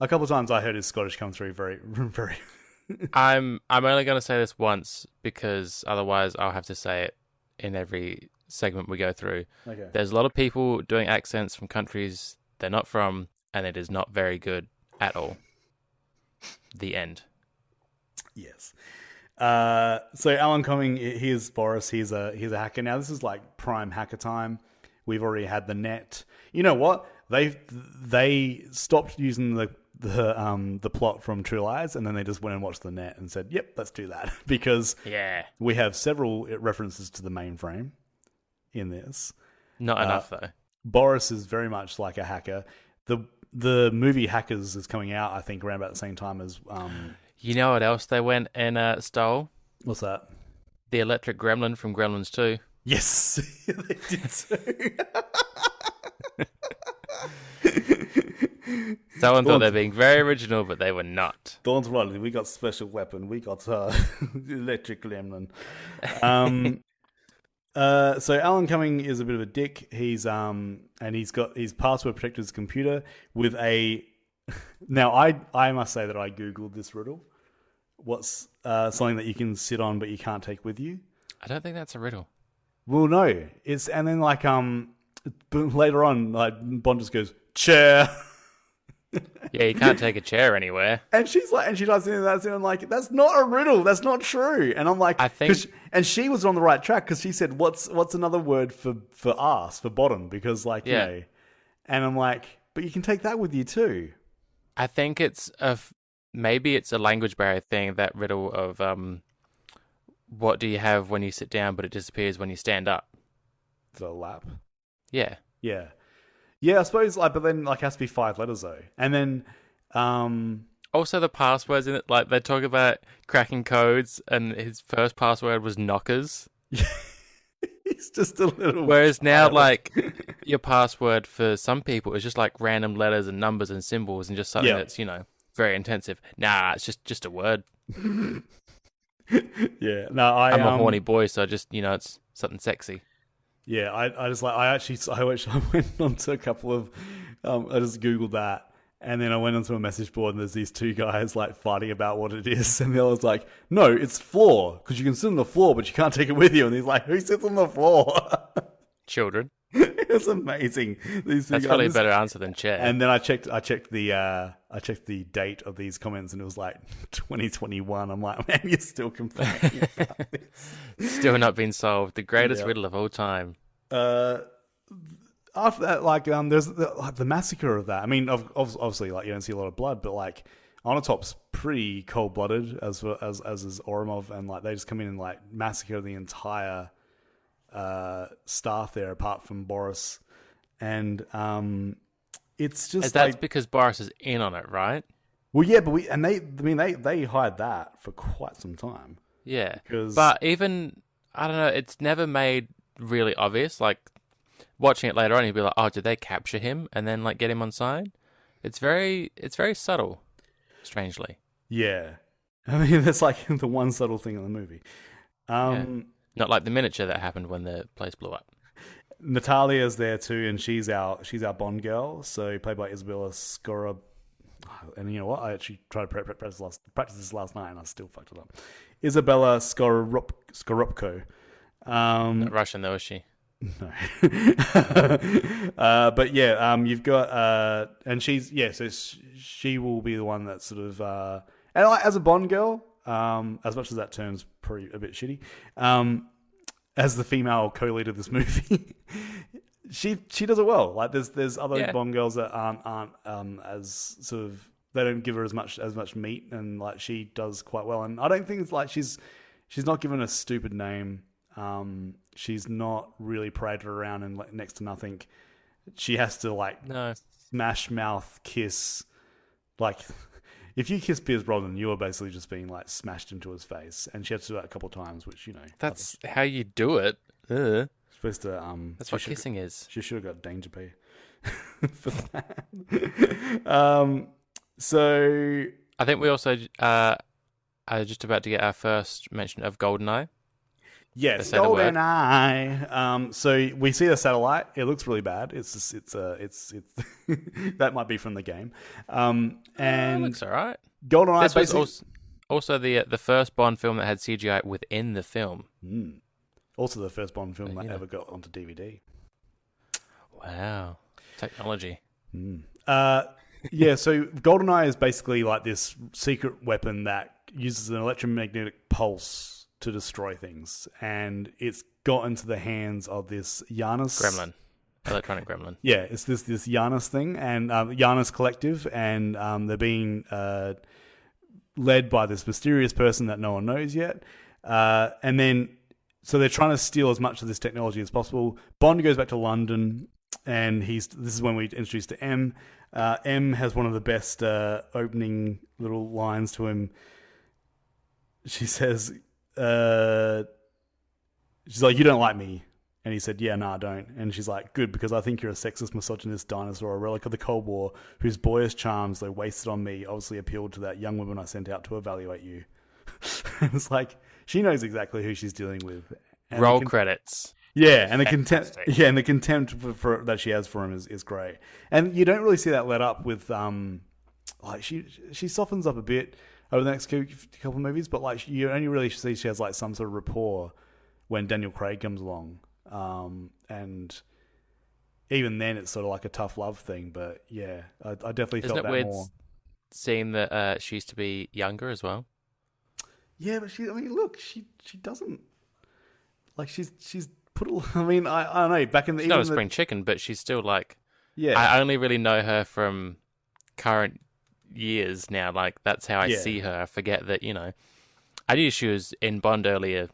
a couple of times I heard his Scottish come through very, very. I'm I'm only going to say this once because otherwise I'll have to say it in every segment we go through. Okay. There's a lot of people doing accents from countries they're not from, and it is not very good at all. The end. Yes. Uh, so Alan Cumming, he is Boris. He's a he's a hacker. Now this is like prime hacker time. We've already had the net. You know what? They they stopped using the the um the plot from True Lies, and then they just went and watched the net and said, "Yep, let's do that." Because yeah, we have several references to the mainframe in this. Not uh, enough though. Boris is very much like a hacker. the The movie Hackers is coming out, I think, around about the same time as. Um, you know what else they went and uh, stole? What's that? The electric gremlin from Gremlins Two. Yes, they did too. Someone thought they're being very original, but they were not. Dawn's right. We got special weapon. We got uh, electric gremlin. Um, uh, so Alan Cumming is a bit of a dick. He's um, and he's got he's password protected his computer with a. Now I I must say that I googled this riddle. What's uh, something that you can sit on but you can't take with you? I don't think that's a riddle. Well, no. It's and then like um, later on, like Bond just goes chair. Yeah, you can't take a chair anywhere. And she's like, and she does that, and I'm like, that's not a riddle. That's not true. And I'm like, I think, she, and she was on the right track because she said, "What's what's another word for for ass for bottom?" Because like, yeah. You know, and I'm like, but you can take that with you too. I think it's a maybe it's a language barrier thing. That riddle of um, what do you have when you sit down, but it disappears when you stand up? The lap. Yeah. Yeah. Yeah, I suppose, like, but then, like, it has to be five letters, though. And then... Um, also, the passwords in it, like, they talk about cracking codes, and his first password was knockers. He's just a little... Whereas now, like, your password for some people is just, like, random letters and numbers and symbols and just something yeah. that's, you know, very intensive. Nah, it's just, just a word. Yeah, no, I... I'm um... a horny boy, so just, you know, it's something sexy. Yeah, I, I just like I actually I actually went onto a couple of um, I just googled that and then I went onto a message board and there's these two guys like fighting about what it is and the other's like, no, it's floor because you can sit on the floor but you can't take it with you, and he's like, who sits on the floor? Children. It's amazing. These two That's guys. Probably a better answer than chair. And then I checked I checked the uh, I checked the date of these comments and it was like twenty twenty-one. I'm like, man, you're still complaining about this. Still not been solved. The greatest yeah. riddle of all time. Uh, after that, like, um, there's the, like, the massacre of that. I mean, obviously, like, you don't see a lot of blood, but like, Onatopp's pretty cold blooded as as as is Oromov, and like they just come in and like massacre the entire uh staff there, apart from Boris, and um, it's just and that's like, because Boris is in on it, right? Well, yeah, but we and they, I mean, they they hide that for quite some time. Yeah, because... but even I don't know, it's never made. Really obvious. Like watching it later on, you'd be like, "Oh, did they capture him and then like get him on side?" It's very, it's very subtle. Strangely, yeah. I mean, that's like the one subtle thing in the movie. Um, yeah. Not like the miniature that happened when the place blew up. Natalia's there too, and she's our she's our Bond girl. So played by Izabella Scorupco. And you know what? I actually tried to practice last practice this last night, and I still fucked it up. Izabella Scorupco. Um, Not Russian though, is she? No. uh, but yeah, um, you've got uh, and she's yeah, so she, she will be the one that sort of uh, and like, as a Bond girl, um, as much as that term's pretty a bit shitty, um, as the female co-lead of this movie, she she does it well. Like there's there's other yeah. Bond girls that aren't aren't um, as sort of they don't give her as much as much meat, and like she does quite well. And I don't think it's like she's she's not given a stupid name. Um, she's not really paraded around and like, next to nothing. She has to like no. smash mouth kiss. Like if you kiss Pierce Brosnan, you are basically just being like smashed into his face, and she had to do that a couple of times, which, you know, that's how you do it. Ugh. Supposed to um. That's what kissing got, is. She should have got danger pay for that. um. So I think we also uh are just about to get our first mention of GoldenEye. Yes, GoldenEye. Um, so we see the satellite. It looks really bad. It's just, it's a uh, it's it's that might be from the game. Um, and uh, it looks alright. GoldenEye. This was also, also the uh, the first Bond film that had C G I within the film. Mm. Also, the first Bond film uh, that yeah. ever got onto D V D. Wow, technology. Mm. Uh, yeah. So GoldenEye is basically like this secret weapon that uses an electromagnetic pulse to destroy things, and it's got into the hands of this Janus gremlin, electronic gremlin. Yeah, it's this this Janus thing, and um, Janus Collective, and um, they're being uh, led by this mysterious person that no one knows yet. Uh, and then, so they're trying to steal as much of this technology as possible. Bond goes back to London, and he's this is when we introduced to M. Uh, M has one of the best uh, opening little lines to him. She says. Uh, she's like, "You don't like me," and he said, "Yeah, no, nah, I don't." And she's like, "Good, because I think you're a sexist, misogynist dinosaur, a relic of the Cold War, whose boyish charms, though wasted on me, obviously appealed to that young woman I sent out to evaluate you." It's like she knows exactly who she's dealing with. And Roll con- credits. Yeah, and the contempt. Yeah, and the contempt for, for, that she has for him is, is great. And you don't really see that let up with um, like she she softens up a bit over the next couple of movies, but like you only really see she has like some sort of rapport when Daniel Craig comes along, um, and even then it's sort of like a tough love thing. But yeah, I, I definitely Isn't felt that weird more. Seeing that uh, she used to be younger as well. Yeah, but she—I mean, look, she she doesn't like she's she's put. A, I mean, I I don't know. Back in the she's even not a spring the, chicken, but she's still like. Yeah, I only really know her from current years now, like that's how I yeah. see her. I forget that, you know, I knew she was in Bond earlier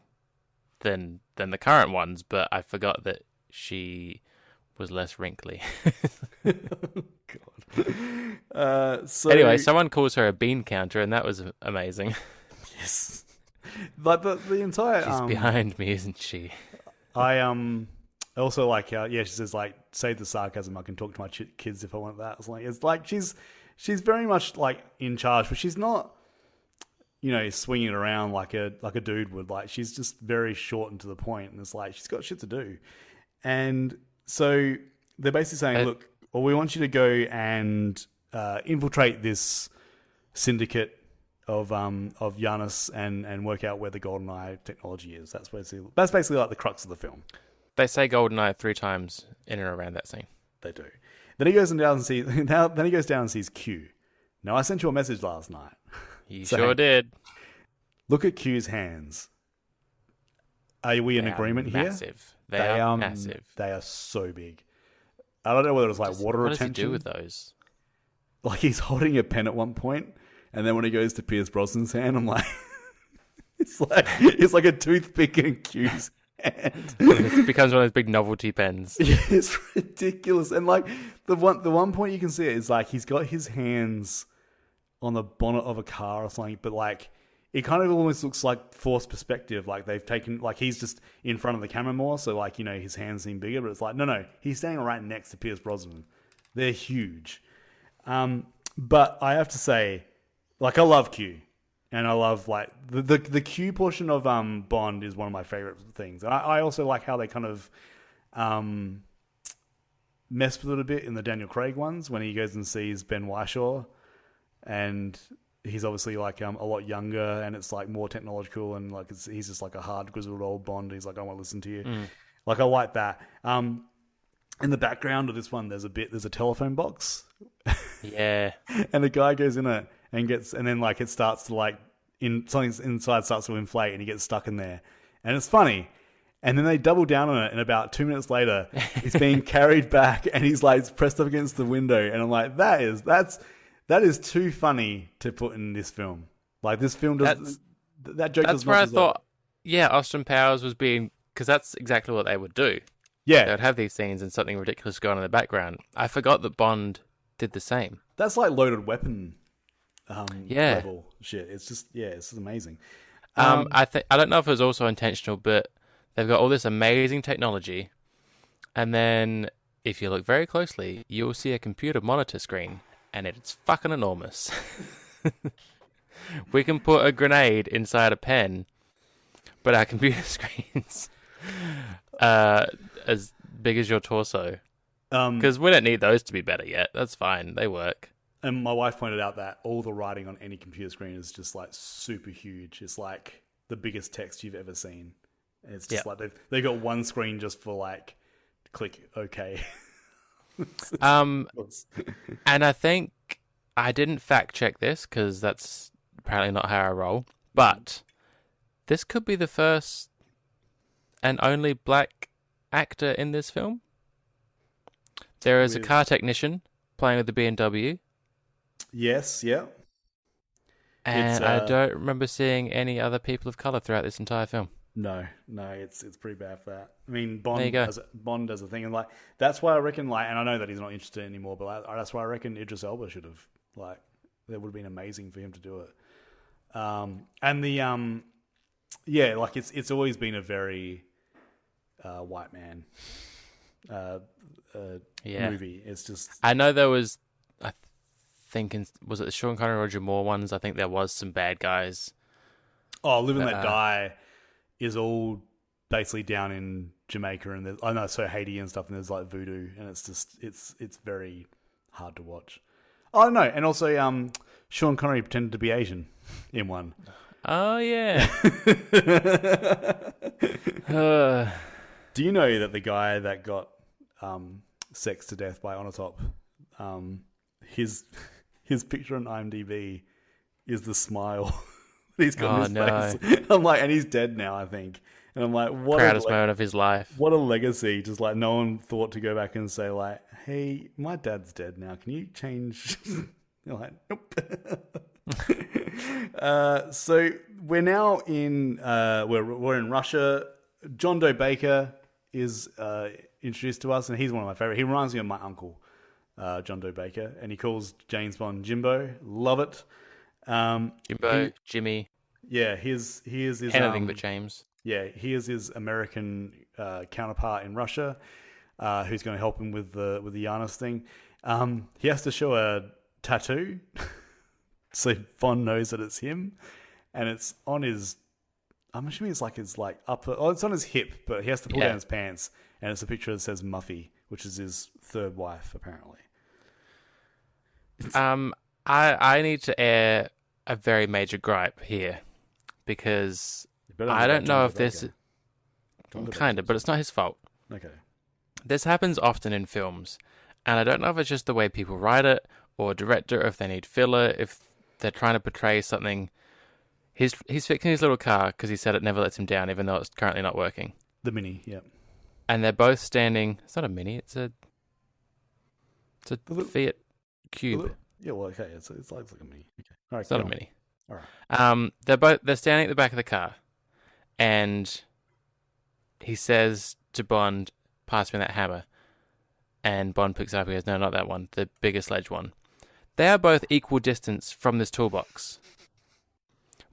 than than the current ones, but I forgot that she was less wrinkly. God. Uh, so anyway, someone calls her a bean counter, and that was amazing. Yes, but the, the entire she's um, behind me, isn't she? I um. I also like how, yeah, she says, like, save the sarcasm, I can talk to my ch- kids if I want that. It's like, it's like she's she's very much, like, in charge, but she's not, you know, swinging it around like a like a dude would. Like, she's just very short and to the point, and it's like, she's got shit to do. And so they're basically saying, I, look, well, we want you to go and uh, infiltrate this syndicate of um of Janus and, and work out where the GoldenEye technology is. That's basically, that's basically, like, the crux of the film. They say GoldenEye three times in and around that scene. They do. Then he goes and down and sees. Now, then he goes down and sees Q. Now I sent you a message last night. You so, sure did. Look at Q's hands. Are we they in agreement here? Massive. They, they are um, massive. They are so big. I don't know whether it's like Just, water what retention. What does he do with those? Like he's holding a pen at one point, and then when he goes to Pierce Brosnan's hand, I'm like, it's like it's like a toothpick in Q's. And it becomes one of those big novelty pens. It's ridiculous. And like the one the one point you can see it is like he's got his hands on the bonnet of a car or something, but like it kind of almost looks like forced perspective, like they've taken like he's just in front of the camera more, so like, you know, his hands seem bigger, but it's like no no, he's standing right next to Pierce Brosnan. They're huge. Um but I have to say, like, I love Q. And I love, like, the, the the Q portion of um Bond is one of my favorite things. And I, I also like how they kind of um, mess with it a bit in the Daniel Craig ones when he goes and sees Ben Whishaw. And he's obviously, like, um, a lot younger, and it's, like, more technological. And, like, it's, he's just, like, a hard, grizzled old Bond. He's like, I want to listen to you. Mm. Like, I like that. Um, in the background of this one, there's a bit, there's a telephone box. Yeah. And the guy goes in it. And gets and then like it starts to like in something's inside starts to inflate and he gets stuck in there, and it's funny. And then they double down on it, and about two minutes later, he's being carried back and he's like pressed up against the window. And I'm like, that is that's that is too funny to put in this film. Like this film does that's, that joke. That's does where I thought, up. yeah, Austin Powers was being because that's exactly what they would do. Yeah, they would have these scenes and something ridiculous going on in the background. I forgot that Bond did the same. That's like Loaded Weapon. um, yeah. level shit. It's just, yeah, it's just amazing. Um, um, I think I don't know if it was also intentional, but they've got all this amazing technology, and then if you look very closely, you'll see a computer monitor screen, and it's fucking enormous. We can put a grenade inside a pen, but our computer screen's uh, as big as your torso. Because um, we don't need those to be better yet. That's fine. They work. And my wife pointed out that all the writing on any computer screen is just like super huge. It's like the biggest text you've ever seen. And it's just yep. like they've, they've got one screen just for like click OK. um, And I think I didn't fact check this because that's apparently not how I roll. But this could be the first and only black actor in this film. There is with... a car technician playing with the B M W. Yes, yeah. And uh... I don't remember seeing any other people of color throughout this entire film. No, no, it's it's pretty bad for that. I mean, Bond does a, Bond does a thing, and like that's why I reckon. Like, and I know that he's not interested anymore, but like, that's why I reckon Idris Elba should have. Like, that would have been amazing for him to do it. Um, and the um, yeah, like it's it's always been a very uh, white man. Uh, uh, yeah. movie. It's just I know there was I th- think in, was it the Sean Connery Roger Moore ones? I think there was some bad guys. Oh, Live and Let Die is all basically down in Jamaica and I know, oh so Haiti and stuff, and there's like voodoo, and it's just it's it's very hard to watch. Oh no, and also um, Sean Connery pretended to be Asian in one. Oh yeah. uh. Do you know that the guy that got Um, sex to death by Onatop, um, his his picture on I M D B is the smile he's got oh, on his no. face. I'm like, and he's dead now, I think. And I'm like, what proudest a le- moment of his life. What a legacy! Just like no one thought to go back and say, like, hey, my dad's dead now. Can you change? You're like, nope. uh, so we're now in uh, we're we're in Russia. John Doe Baker is Uh, introduced to us, and he's one of my favorite. He reminds me of my uncle, uh, John Doe Baker, and he calls James Bond Jimbo. Love it, um, Jimbo, he, Jimmy. Yeah, his he is his anything um, but James. Yeah, he is his American uh, counterpart in Russia, uh, who's going to help him with the with the Janus thing. Um, he has to show a tattoo, so Bond knows that it's him, and it's on his. I'm assuming it's like his like upper. Oh, it's on his hip, but he has to pull yeah. down his pants. And it's a picture that says Muffy, which is his third wife, apparently. Um, I I need to air a very major gripe here because I don't know if this... Kind of, but it's not his fault. Okay. This happens often in films, and I don't know if it's just the way people write it or director, if they need filler, if they're trying to portray something. He's, he's fixing his little car because he said it never lets him down, even though it's currently not working. The Mini, yeah. And they're both standing. It's not a Mini. It's a. It's a, a little, Fiat Cube. A little, yeah, well, okay. It's it's like, it's like a Mini. Okay. All right, it's not on. a Mini. All right. Um, they're both they're standing at the back of the car, and he says to Bond, "Pass me that hammer." And Bond picks up. He goes, "No, not that one. The bigger sledge one." They are both equal distance from this toolbox.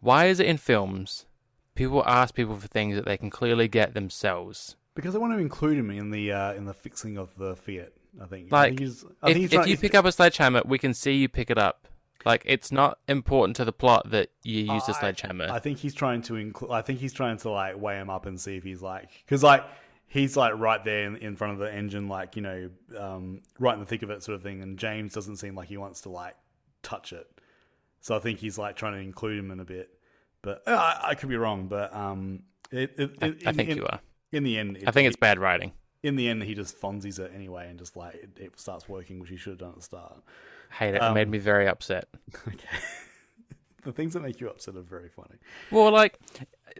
Why is it in films people ask people for things that they can clearly get themselves? Because I want to include him in the uh, in the fixing of the Fiat, I think. Like, I think he's, I if, think he's trying, if you he's, pick up a sledgehammer, we can see you pick it up. Like, it's not important to the plot that you use I, a sledgehammer. I think he's trying to include. I think he's trying to like weigh him up and see if he's like, because like he's like right there in, in front of the engine, like you know, um, right in the thick of it, sort of thing. And James doesn't seem like he wants to like touch it, so I think he's like trying to include him in a bit. But uh, I, I could be wrong. But um, it, it, I, it, I think it, you are. In the end, it, I think it's it, bad writing. In the end, he just Fonzies it anyway, and just like it, it starts working, which he should have done at the start. Hate it! Um, it made me very upset. Okay, the things that make you upset are very funny. Well, like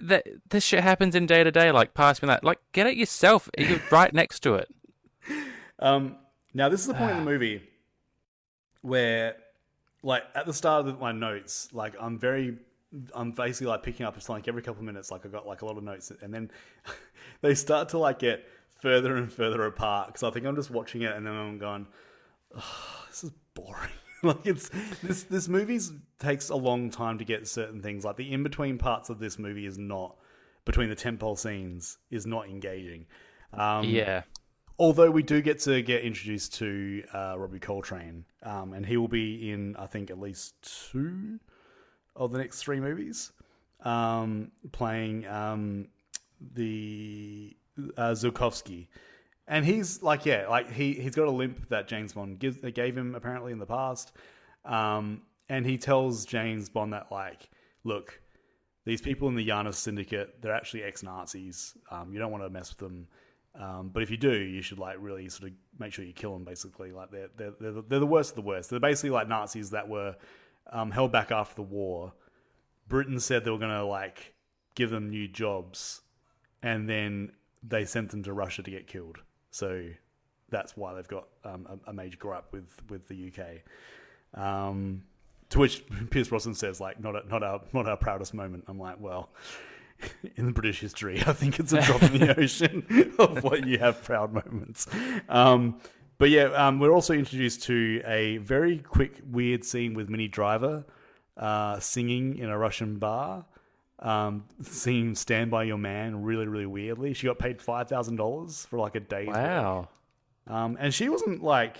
that, this shit happens in day to day. Like, pass me that. Like, get it yourself. You're right next to it. Um, now this is the point in the movie where, like, at the start of my notes, like I'm very. I'm basically like picking up. It's like every couple of minutes, like I got like a lot of notes, and then they start to like get further and further apart. Because I think I'm just watching it, and then I'm going, oh, "This is boring." Like, it's this this movie takes a long time to get certain things. Like, the in between parts of this movie is not between the tentpole scenes is not engaging. Um, yeah. Although we do get to get introduced to uh, Robbie Coltrane, um, and he will be in, I think, at least two of the next three movies, um, playing um, the uh, Zukowski. And he's like, yeah, like he, he's got a limp that James Bond gives, gave him apparently in the past. Um, and he tells James Bond that, like, look, these people in the Janus syndicate, they're actually ex-Nazis. Um, you don't want to mess with them. Um, but if you do, you should like really sort of make sure you kill them. Basically, like they're they're they're the, they're the worst of the worst. They're basically like Nazis that were um, held back after the war. Britain said they were going to like give them new jobs, and then they sent them to Russia to get killed. So that's why they've got um, a, a major gripe with with the U K. Um, to which Pierce Brosnan says, like, not a, not our not our proudest moment. I'm like, well. In the British history, I think it's a drop in the ocean of what you have proud moments. Um, but yeah, um, we're also introduced to a very quick, weird scene with Minnie Driver uh, singing in a Russian bar, um, singing Stand By Your Man really, really weirdly. She got paid five thousand dollars for like a day's work. Wow. Um, and she wasn't like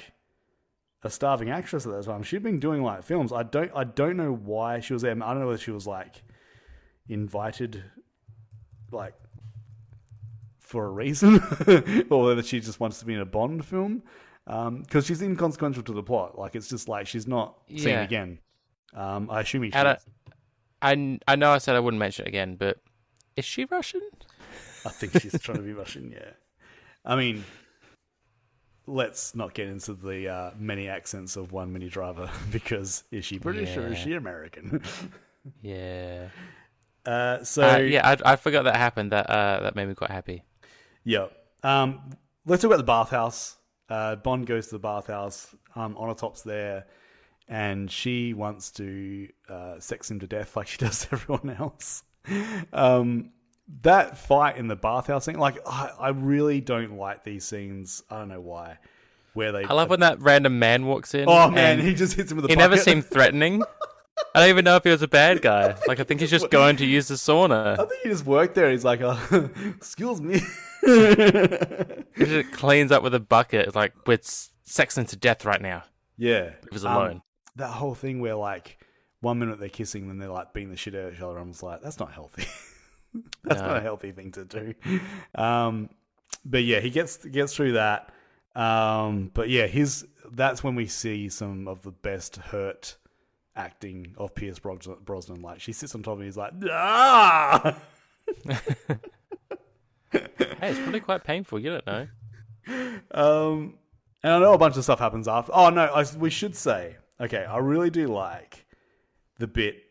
a starving actress at that time. She'd been doing like films. I don't, I don't know why she was there. I don't know whether she was like invited... like for a reason, or whether she just wants to be in a Bond film, because um, she's inconsequential to the plot. Like, it's just like she's not yeah. seen again. Um, I assume she. I, I I know I said I wouldn't mention it again, but is she Russian? I think she's trying to be Russian. Yeah, I mean, let's not get into the uh, many accents of one Minnie Driver, because is she British yeah. or is she American? yeah. Uh, so uh, yeah, I, I forgot that happened. That uh, that made me quite happy. Yeah. Um, let's talk about the bathhouse. Uh, Bond goes to the bathhouse. Um, Onatop's there, and she wants to uh, sex him to death, like she does to everyone else. um, that fight in the bathhouse thing, like I, I really don't like these scenes. I don't know why. Where they, I love when that random man walks in. Oh man, he just hits him with a bucket. He never seemed threatening. I don't even know if he was a bad guy. Like, I think he's just going to use the sauna. I think he just worked there. He's like, oh, excuse me. He just cleans up with a bucket. It's like, we're sexing to death right now. Yeah. He was alone. Um, that whole thing where, like, one minute they're kissing, then they're, like, beating the shit out of each other. I'm just like, that's not healthy. that's no. not a healthy thing to do. Um, but, yeah, he gets gets through that. Um, but, yeah, his that's when we see some of the best hurt acting of Pierce Brosnan. Like, she sits on top of him, he's like, ah! Hey, it's probably quite painful, you don't know. Um, and I know a bunch of stuff happens after. Oh, no, I, we should say, okay, I really do like the bit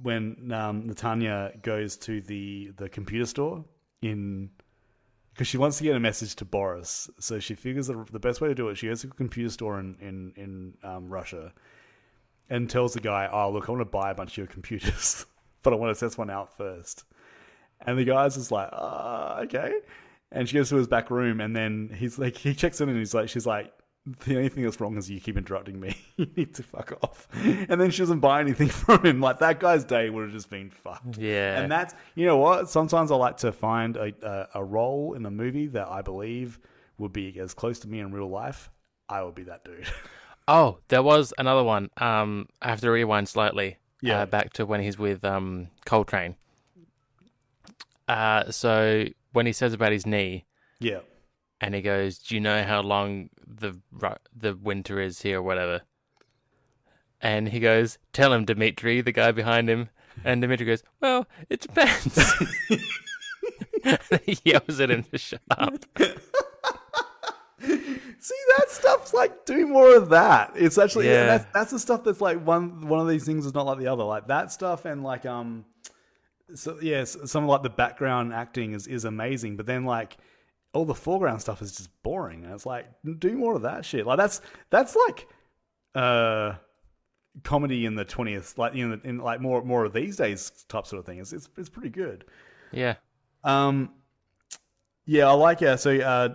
when um, Natanya goes to the, the computer store in... because she wants to get a message to Boris, so she figures the, the best way to do it, she goes to a computer store in, in, in um, Russia... and tells the guy, oh, look, I want to buy a bunch of your computers, but I want to test one out first. And the guy's just like, ah, uh, okay. And she goes to his back room, and then he's like, he checks in, and he's like, she's like, the only thing that's wrong is you keep interrupting me. You need to fuck off. And then she doesn't buy anything from him. Like, that guy's day would have just been fucked. Yeah. And that's, you know what? Sometimes I like to find a, a, a role in a movie that I believe would be as close to me in real life. I would be that dude. Oh, there was another one. Um, I have to rewind slightly yeah. uh, back to when he's with um, Coltrane. Uh, so when he says about his knee, yeah, and he goes, "Do you know how long the the winter is here, or whatever?" And he goes, "Tell him, Dimitri," the guy behind him, and Dimitri goes, "Well, it depends." And he yells at him to shut up. See, that stuff's like, do more of that. It's actually yeah. that's, that's the stuff that's like one one of these things is not like the other. Like that stuff and like um, so yeah, some of like the background acting is, is amazing, but then like all the foreground stuff is just boring. And it's like, do more of that shit. Like that's that's like uh, comedy in the twentieth, like you know, in like more more of these days type sort of thing. It's it's it's pretty good. Yeah. Um. Yeah, I like it. So uh.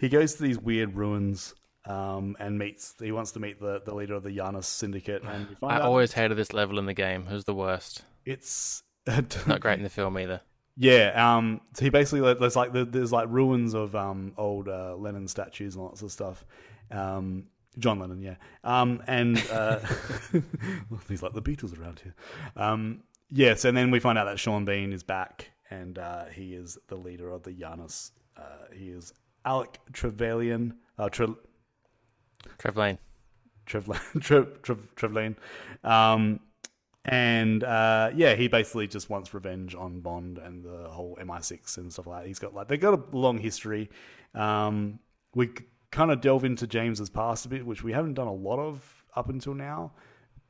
He goes to these weird ruins um, and meets. He wants to meet the, the leader of the Janus syndicate. And you find I out, always hated this level in the game. Who's the worst? It's not great in the film either. Yeah, um, so he basically there's like there's like ruins of um, old uh, Lennon statues and lots of stuff. Um, John Lennon, yeah, um, and uh, he's like the Beatles around here. Um, yes, and then we find out that Sean Bean is back, and uh, he is the leader of the Janus. Uh, he is Alec Trevelyan, uh, Tre- Trevelyan, Trevelyan, Trevelyan, Tre- Trevelyan. Um, And uh, yeah, he basically just wants revenge on Bond and the whole M I six and stuff like that. He's got like they got a long history. Um, we kind of delve into James's past a bit, which we haven't done a lot of up until now.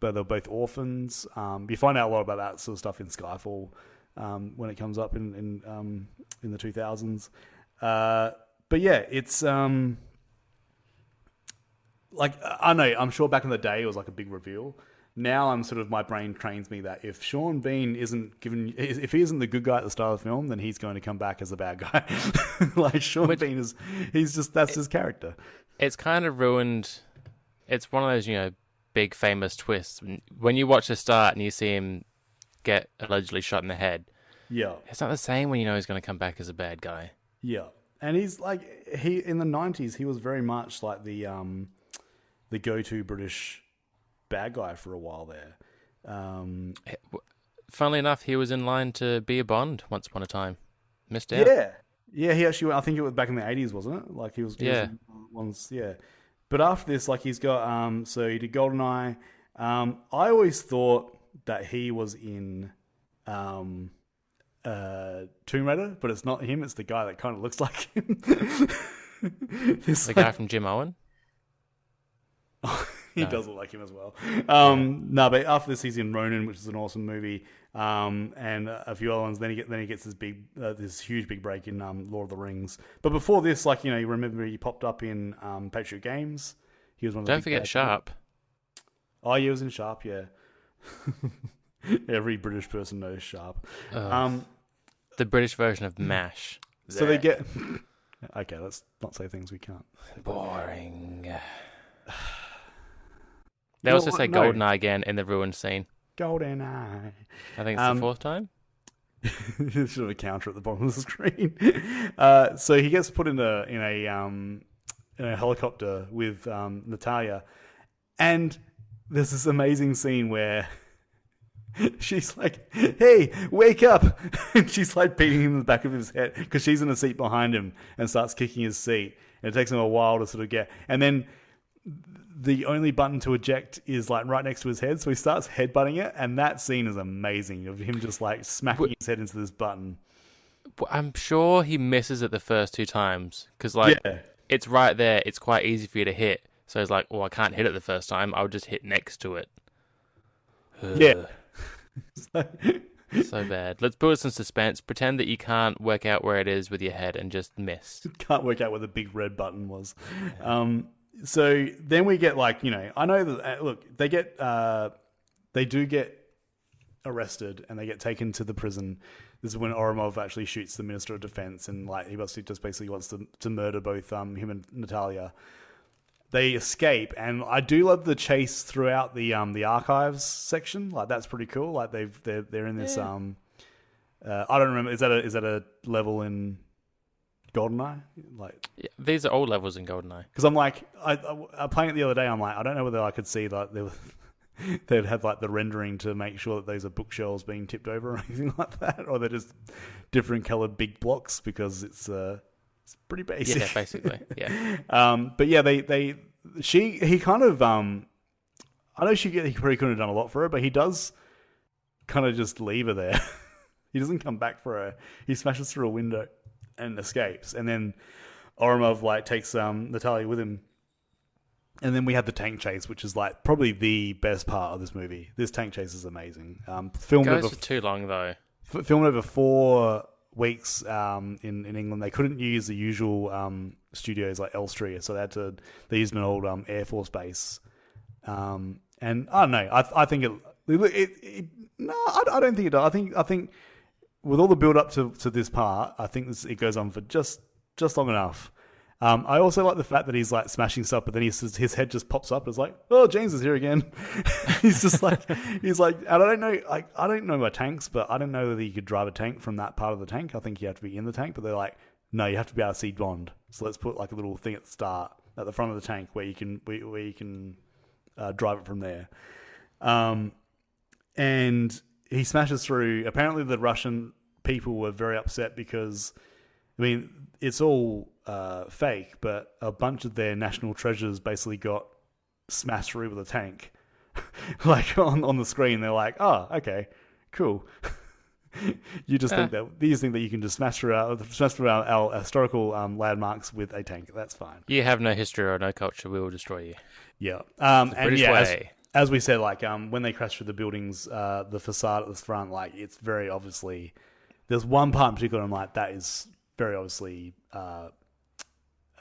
But they're both orphans. Um, you find out a lot about that sort of stuff in Skyfall um, when it comes up in in, um, in the two thousands. Uh, but yeah, it's. Um, like, I know, I'm sure back in the day it was like a big reveal. Now I'm sort of, my brain trains me that if Sean Bean isn't given, if he isn't the good guy at the start of the film, then he's going to come back as the bad guy. Like Sean Which, Bean is, he's just, that's it, his character. It's kind of ruined. It's one of those, you know, big famous twists. When you watch the start and you see him get allegedly shot in the head. Yeah. It's not the same when you know he's going to come back as a bad guy. Yeah. And he's like, he, in the nineties, he was very much like the, um, the go-to British bad guy for a while there. Um, Funnily enough, he was in line to be a Bond once upon a time. Missed out. Yeah, yeah. He actually, I think it was back in the eighties, wasn't it? Like he was. He yeah. Was ones, yeah. But after this, like he's got. Um, so he did GoldenEye. Um, I always thought that he was in um, uh, Tomb Raider, but it's not him. It's the guy that kind of looks like him. The like, guy from Jim Owen. He no. does look like him as well. Um, no, but after this, he's in Ronin, which is an awesome movie, um, and a few other ones. Then he get, then he gets this big, uh, this huge big break in um, Lord of the Rings. But before this, like you know, you remember he popped up in um, Patriot Games. He was one of the. Don't forget Sharpe. Oh, he was in Sharpe. Yeah, every British person knows Sharpe. Uh, um, the British version of MASH. So there. They get. Okay, let's not say things we can't. Boring. They also say no. GoldenEye again in the ruined scene. GoldenEye. I think it's um, the fourth time. There's sort of a counter at the bottom of the screen. Uh, so he gets put in a in a, um, in a helicopter with um, Natalia, and there's this amazing scene where she's like, "Hey, wake up!" And she's like beating him in the back of his head because she's in a seat behind him and starts kicking his seat. And it takes him a while to sort of get, and then. The only button to eject is like right next to his head, so he starts headbutting it, and that scene is amazing of him just like smacking well, his head into this button. I'm sure he misses it the first two times because like yeah. It's right there; it's quite easy for you to hit. So he's like, "Oh, I can't hit it the first time. I'll just hit next to it." Ugh. Yeah, so, so bad. Let's put us in suspense. Pretend that you can't work out where it is with your head and just miss. Can't work out where the big red button was. Um, So then we get like, you know, I know that, look, they get, uh, they do get arrested and they get taken to the prison. This is when Oromov actually shoots the Minister of Defense and like, he basically just basically wants to, to murder both um, him and Natalia. They escape. And I do love the chase throughout the, um, the archives section. Like that's pretty cool. Like they've, they're, they're in this, yeah. um, uh, I don't remember. Is that a, is that a level in GoldenEye? Like yeah, these are all levels in GoldenEye. Because I'm like, I, I, I playing it the other day. I'm like, I don't know whether I could see that they were, they'd have like the rendering to make sure that those are bookshelves being tipped over or anything like that, or they're just different colored big blocks because it's uh, it's pretty basic. Yeah, basically. Yeah. um, but yeah, they they she he kind of um, I know she he probably couldn't have done a lot for her, but he does kind of just leave her there. He doesn't come back for her. He smashes through a window. And escapes, and then Oromov like takes um, Natalia with him, and then we have the tank chase, which is like probably the best part of this movie. This tank chase is amazing. Um, filmed it goes over for too long though. F- filmed over four weeks um, in in England. They couldn't use the usual um, studios like Elstree, so they had to they used an old um, Air Force base. Um, and I don't know. I I think it. it, it no, I, I don't think it. Does. I think I think. With all the build up to, to this part, I think this, it goes on for just, just long enough. Um, I also like the fact that he's like smashing stuff, but then he says, his head just pops up and it's like, oh, James is here again. He's just like, he's like, and I don't know, like, I don't know my tanks, but I don't know that you could drive a tank from that part of the tank. I think you have to be in the tank, but they're like, no, you have to be able to see Bond. So let's put like a little thing at the start, at the front of the tank where you can, where, where you can uh, drive it from there. Um, and he smashes through. Apparently the Russian people were very upset because, I mean, it's all uh, fake, but a bunch of their national treasures basically got smashed through with a tank. Like on, on the screen, they're like, oh, okay, cool. You just uh. think that these think that you can just smash through our, smash through our, our historical um, landmarks with a tank. That's fine. You have no history or no culture. We will destroy you. Yeah, um, and British yeah, as, as we said, like um, when they crash through the buildings, uh, the facade at the front, like it's very obviously. There's one part in particular I'm like, that is very obviously uh,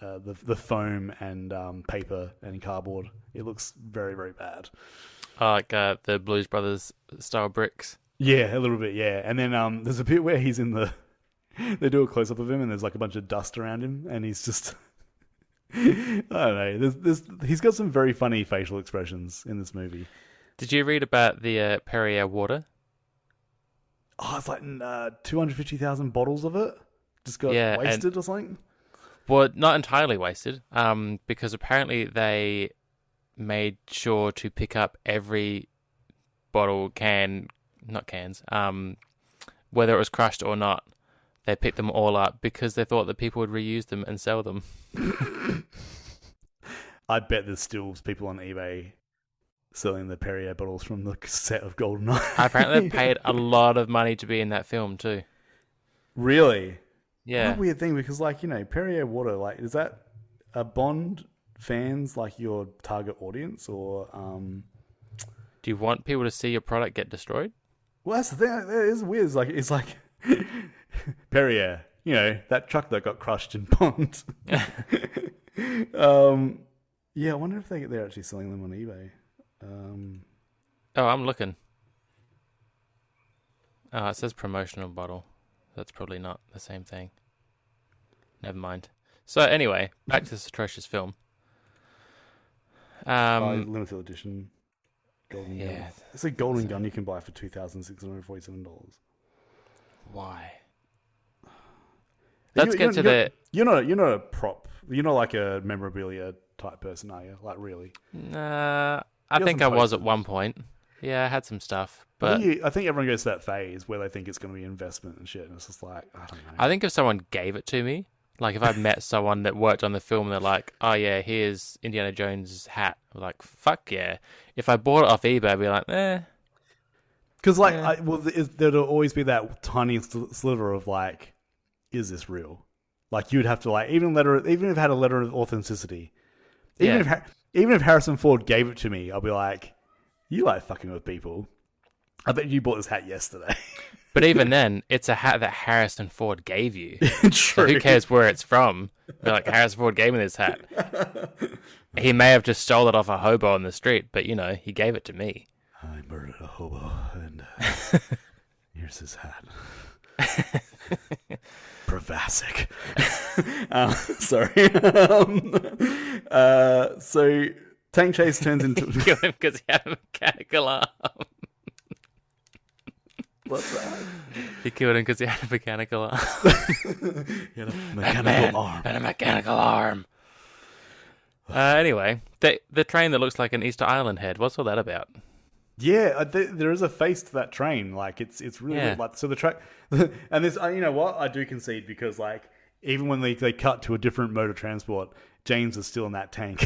uh, the the foam and um, paper and cardboard. It looks very very bad. Oh, like uh, the Blues Brothers style bricks. Yeah, a little bit, yeah. And then um, there's a bit where he's in the... They do a close-up of him and there's like a bunch of dust around him and he's just... I don't know. There's, there's, he's got some very funny facial expressions in this movie. Did you read about the uh, Perrier water? Oh, it's like uh, two hundred fifty thousand bottles of it? Just got yeah, wasted and, or something? Well, not entirely wasted, um, because apparently they made sure to pick up every bottle, can... not cans, um, whether it was crushed or not, they picked them all up because they thought that people would reuse them and sell them. I bet there's still people on eBay selling the Perrier bottles from the set of GoldenEye. Apparently they paid a lot of money to be in that film too. Really? Yeah. What a weird thing, because like, you know, Perrier water, like, is that a Bond fans like your target audience, or um... do you want people to see your product get destroyed? Well, that's the thing. It is weird. It's like, it's like Perrier, you know, that truck that got crushed in Bond. um, yeah, I wonder if they, they're actually selling them on eBay. Um, oh, I'm looking. Oh, it says promotional bottle. That's probably not the same thing. Never mind. So anyway, back to this atrocious film. Um, oh, limited edition. Golden yeah, gun. It's a golden so, gun you can buy for two thousand six hundred forty-seven dollars. Why? Let's you, get to the. You're not. You're not a prop. You're not like a memorabilia type person, are you? Like really? Nah, uh, I think I was at one point. Yeah, I had some stuff, but I think, you, I think everyone goes to that phase where they think it's going to be investment and shit, and it's just like, I don't know. I think if someone gave it to me, like if I met someone that worked on the film and they're like, oh yeah, here's Indiana Jones' hat. I'm like, fuck yeah. If I bought it off eBay, I'd be like, eh. Because like, yeah. I, well, there'll always be that tiny sliver of like, is this real? Like you'd have to like, even letter, even if it had a letter of authenticity, even, yeah. if, even if Harrison Ford gave it to me, I'll be like, you like fucking with people. I bet you bought this hat yesterday. But even then, it's a hat that Harrison Ford gave you. True. So who cares where it's from? They're like, Harrison Ford gave me this hat. He may have just stole it off a hobo on the street, but, you know, he gave it to me. I murdered a hobo, and uh, here's his hat. Provasic. um, sorry. um, uh, so, Tank Chase turns into... Kill him because he had a mechanical arm. What's that? He killed him because he had a mechanical arm. He had a mechanical arm. And a mechanical arm. Uh, anyway, the the train that looks like an Easter Island head. What's all that about? Yeah, th- there is a face to that train. Like it's it's really yeah. like so the track. And this, you know what? I do concede because like even when they, they cut to a different mode of transport, James is still in that tank.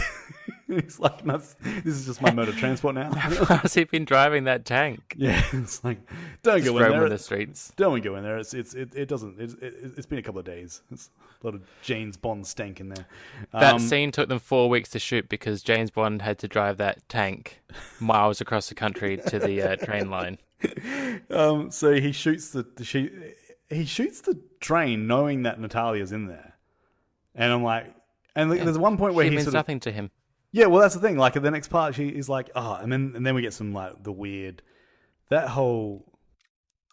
He's like, this is just my mode of transport now. How's he been driving that tank? Yeah, it's like, don't just go in there. The streets. Don't go in there. It's it's it, it doesn't. It's, it, it's been a couple of days. It's a lot of James Bond stank in there. That um, scene took them four weeks to shoot because James Bond had to drive that tank miles across the country to the uh, train line. Um, so he shoots the, the she, he shoots the train, knowing that Natalia's in there, and I'm like, and yeah. there's one point where she he means sort of, nothing to him. Yeah, well, that's the thing. Like, in the next part, she is like, oh, and then and then we get some, like, the weird, that whole,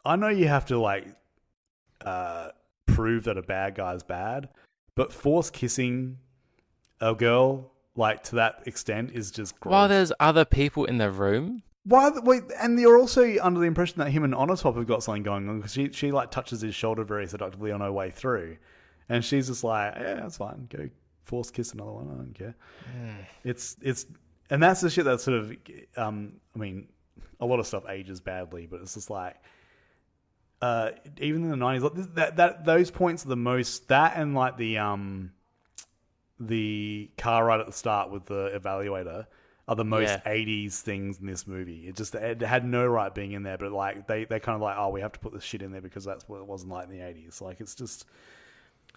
I know you have to, like, uh, prove that a bad guy's bad, but force kissing a girl, like, to that extent is just gross. While there's other people in the room? Why? Wait, and you're also under the impression that him and Onatopp have got something going on, because she, she, like, touches his shoulder very seductively on her way through. And she's just like, yeah, that's fine. Go force kiss another one. I don't care. Mm. It's, it's, and that's the shit that sort of, um, I mean, a lot of stuff ages badly, but it's just like, uh, even in the nineties, like, this, that, that, those points are the most, that and like the, um, the car ride at the start with the evaluator are the most yeah. eighties things in this movie. It just it had no right being in there, but like they, they're kind of like, oh, we have to put this shit in there because that's what it wasn't like in the eighties. Like, it's just,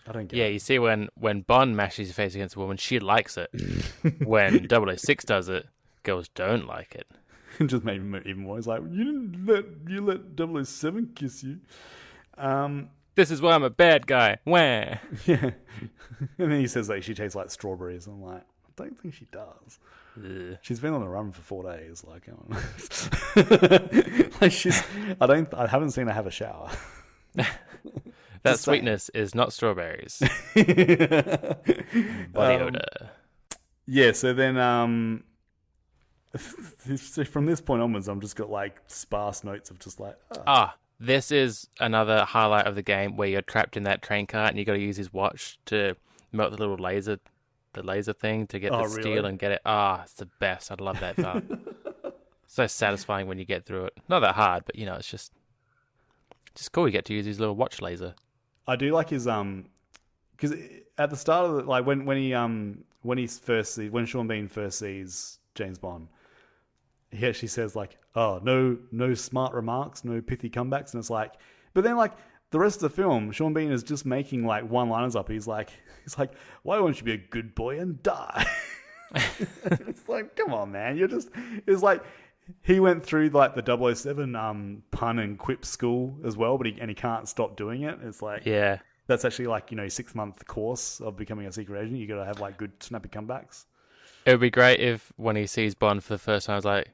I don't get yeah, it. You see when, when Bond mashes his face against a woman, she likes it. When double oh six does it, girls don't like it. It just made me even more. It's like, you didn't let, you let double oh seven kiss you. Um, this is why I'm a bad guy. Wah. Yeah. And then he says, like, she tastes like strawberries. I'm like, I don't think she does. Ugh. She's been on the run for four days. Like, I, like she's, I don't, I haven't seen her have a shower. That just sweetness saying. Is not strawberries. Body um, odor. Yeah, so then um, from this point onwards, I've just got like sparse notes of just like... Oh. Ah, this is another highlight of the game where you're trapped in that train car and you got to use his watch to melt the little laser the laser thing to get oh, the steel really? and get it. Ah, oh, it's the best. I love that part. So satisfying when you get through it. Not that hard, but you know, it's just, just cool. You get to use his little watch laser. I do like his um, because at the start of the, like when when he um when he first sees, when Sean Bean first sees James Bond, he actually says like, "Oh, no, no smart remarks, no pithy comebacks," and it's like, but then like the rest of the film, Sean Bean is just making like one-liners up. He's like, he's like, "Why won't you be a good boy and die?" It's like, come on, man, you're just, it's like. He went through like the double oh seven um, pun and quip school as well, but he, and he can't stop doing it. It's like, yeah, that's actually like, you know, six month course of becoming a secret agent. You got to have like good snappy comebacks. It would be great if when he sees Bond for the first time, I was like,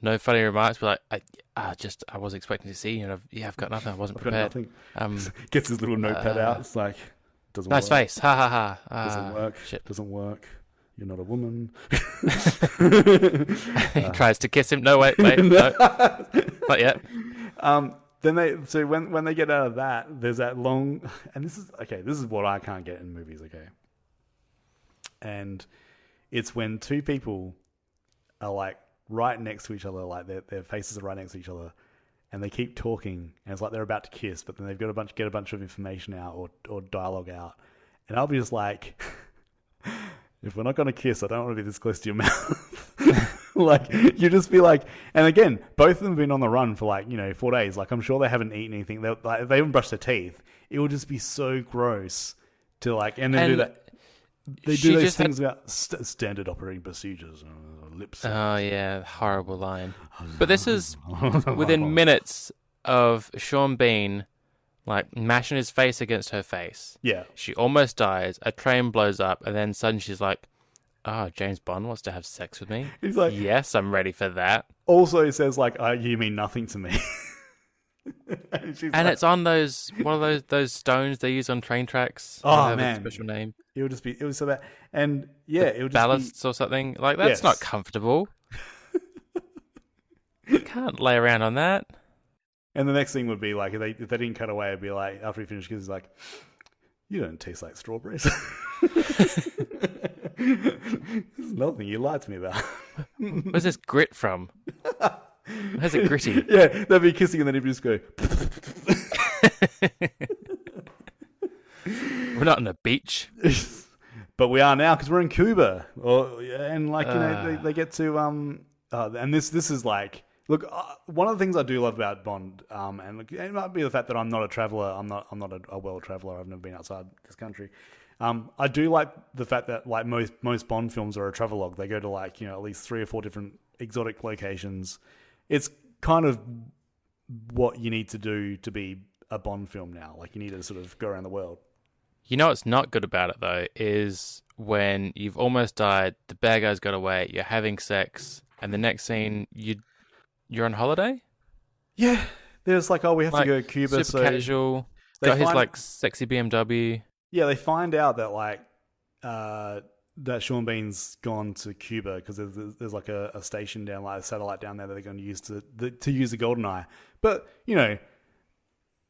no funny remarks, but like, I, I just I was expecting to see you, and I've, yeah, I've got nothing. I wasn't I've prepared. Got um, Gets his little notepad uh, out. It's like, doesn't nice work. Face, ha ha ha. Uh, doesn't work. Shit. Doesn't work. You're not a woman. He tries to kiss him. No, wait, wait, no. Not yet. Um, then they, so when, when they get out of that, there's that long, and this is, okay, this is what I can't get in movies, okay? And it's when two people are like right next to each other, like their, their faces are right next to each other, and they keep talking, and it's like they're about to kiss, but then they've got a bunch, get a bunch of information out or, or dialogue out. And I'll be just like... If we're not going to kiss, I don't want to be this close to your mouth. Like, you just be like... And again, both of them have been on the run for, like, you know, four days. Like, I'm sure they haven't eaten anything. They, like, they haven't brushed their teeth. It would just be so gross to, like... And they and do that. They do those things had... about st- standard operating procedures. Uh, lips. Oh, yeah. Horrible line. But this is within minutes of Sean Bean... Like, mashing his face against her face. Yeah. She almost dies, a train blows up, and then suddenly she's like, oh, James Bond wants to have sex with me? He's like... Yes, I'm ready for that. Also, he says, like, oh, you mean nothing to me. And she's and like... it's on those, one of those those stones they use on train tracks. Oh, man. A special name. It would just be, it was so bad. And, yeah, the it would just ballasts be... or something. Like, that's yes. not comfortable. You can't lay around on that. And the next thing would be like, if they, if they didn't cut away, it'd be like, after he finished, because he's like, you don't taste like strawberries. There's another thing you lied to me about. Where's this grit from? How's it gritty? Yeah, they'd be kissing and then he'd just go. We're not on the beach. But we are now because we're in Cuba. Or, and like, you uh... know, they, they get to, um, oh, and this this is like, look, uh, one of the things I do love about Bond, um, and look, it might be the fact that I'm not a traveller. I'm not. I'm not a, a world traveller. I've never been outside this country. Um, I do like the fact that like most most Bond films are a travelogue. They go to like you know at least three or four different exotic locations. It's kind of what you need to do to be a Bond film now. Like you need to sort of go around the world. You know what's not good about it though is when you've almost died, the bad guy's got away, you're having sex, and the next scene you. You're on holiday? Yeah. There's like, oh, we have like, to go to Cuba. Super so casual. Got find... his like sexy B M W. Yeah, they find out that like uh, that Sean Bean's gone to Cuba because there's, there's like a, a station down, like a satellite down there that they're going to use to the, to use the GoldenEye. But you know,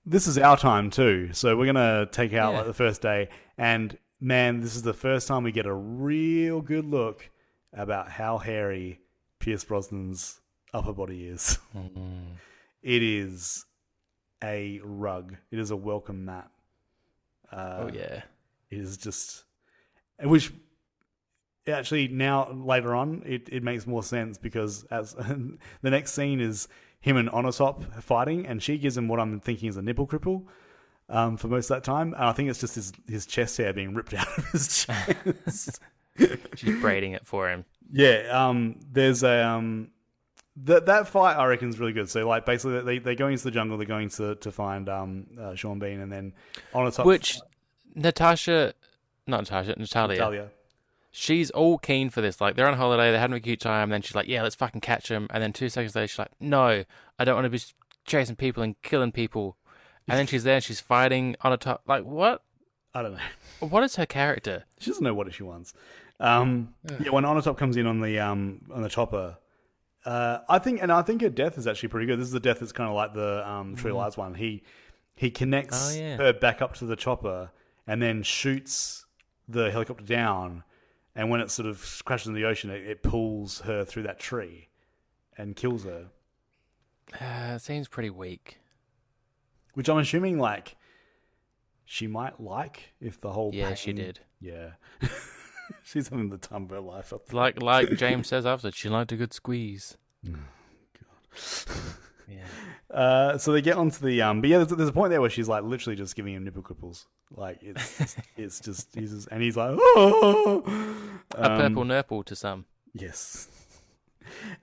this is our time too, so we're gonna take out yeah. like the first day. And man, this is the first time we get a real good look about how hairy Pierce Brosnan's upper body is. Mm-hmm. It is a rug. It is a welcome mat. Uh, oh yeah, it is just, which. Actually, now later on, it, it makes more sense because as the next scene is him and Onatop fighting, and she gives him what I'm thinking is a nipple cripple um, for most of that time. And I think it's just his, his chest hair being ripped out of his chest. She's braiding it for him. Yeah, um, there's a um, that that fight I reckon is really good. So like basically they they go into the jungle, they're going to to find um uh, Sean Bean, and then Onatop, which fight. Natasha, not Natasha, Natalia. Natalia. She's all keen for this. Like, they're on holiday, they're having a cute time, and then she's like, yeah, let's fucking catch him. And then two seconds later, she's like, no, I don't want to be chasing people and killing people. And then she's there, she's fighting on a top. Like, what? I don't know. What is her character? She doesn't know what she wants. Um, yeah. yeah, when Onatop comes in on the um on the chopper, uh, I think, and I think her death is actually pretty good. This is the death that's kind of like the um True Lies mm. one. He he connects oh, yeah. her back up to the chopper and then shoots the helicopter down. And when it sort of crashes in the ocean, it, it pulls her through that tree and kills her. Uh, seems pretty weak. Which I'm assuming, like, she might like if the whole Yeah, passion... she did. Yeah. She's having the time of her life up there. Like, like James says after, she liked a good squeeze. Oh, God. yeah. Uh, so they get onto the... um, But yeah, there's, there's a point there where she's, like, literally just giving him nipple cripples. Like, it's it's just... he's just, and he's like... Oh! A purple um, nurple to some. Yes.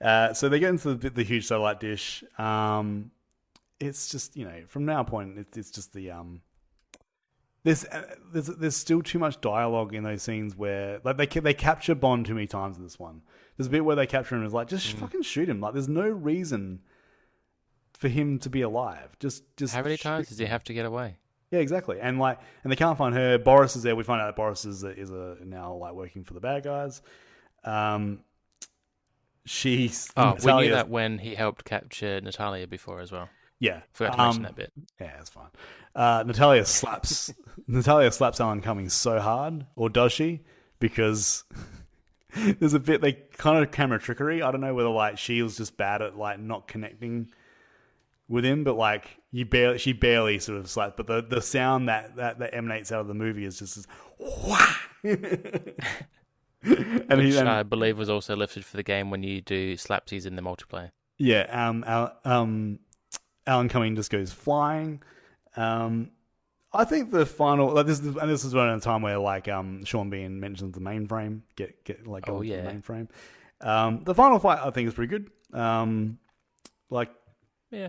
Uh, so they get into the, the huge satellite dish. Um, it's just, you know, from now point, it, it's just the... Um, there's, uh, there's there's still too much dialogue in those scenes where... like They they capture Bond too many times in this one. There's a bit where they capture him and it's like, just mm. fucking shoot him. Like, there's no reason for him to be alive. Just, just How many times does he have to get away? Yeah, exactly. And like, and they can't find her. Boris is there. We find out that Boris is a, is a, now like working for the bad guys. Um, she's oh, Natalia, we knew that when he helped capture Natalia before as well. Yeah, forgot to um, mention that bit. Yeah, that's fine. Uh, Natalia slaps Natalia slaps Alan Cumming so hard, or does she? Because there's a bit they kind of camera trickery. I don't know whether like she was just bad at like not connecting with him, but like you barely, she barely sort of slapped. But the, the sound that, that, that emanates out of the movie is just, this, wah! and Which he, and, I believe was also lifted for the game when you do slapsies in the multiplayer. Yeah, um, Al, um, Alan Cumming just goes flying. Um, I think the final, like this, and this is around a time where like um, Sean Bean mentions the mainframe. Get get like oh yeah, the mainframe. Um, the final fight I think is pretty good. Um, like yeah.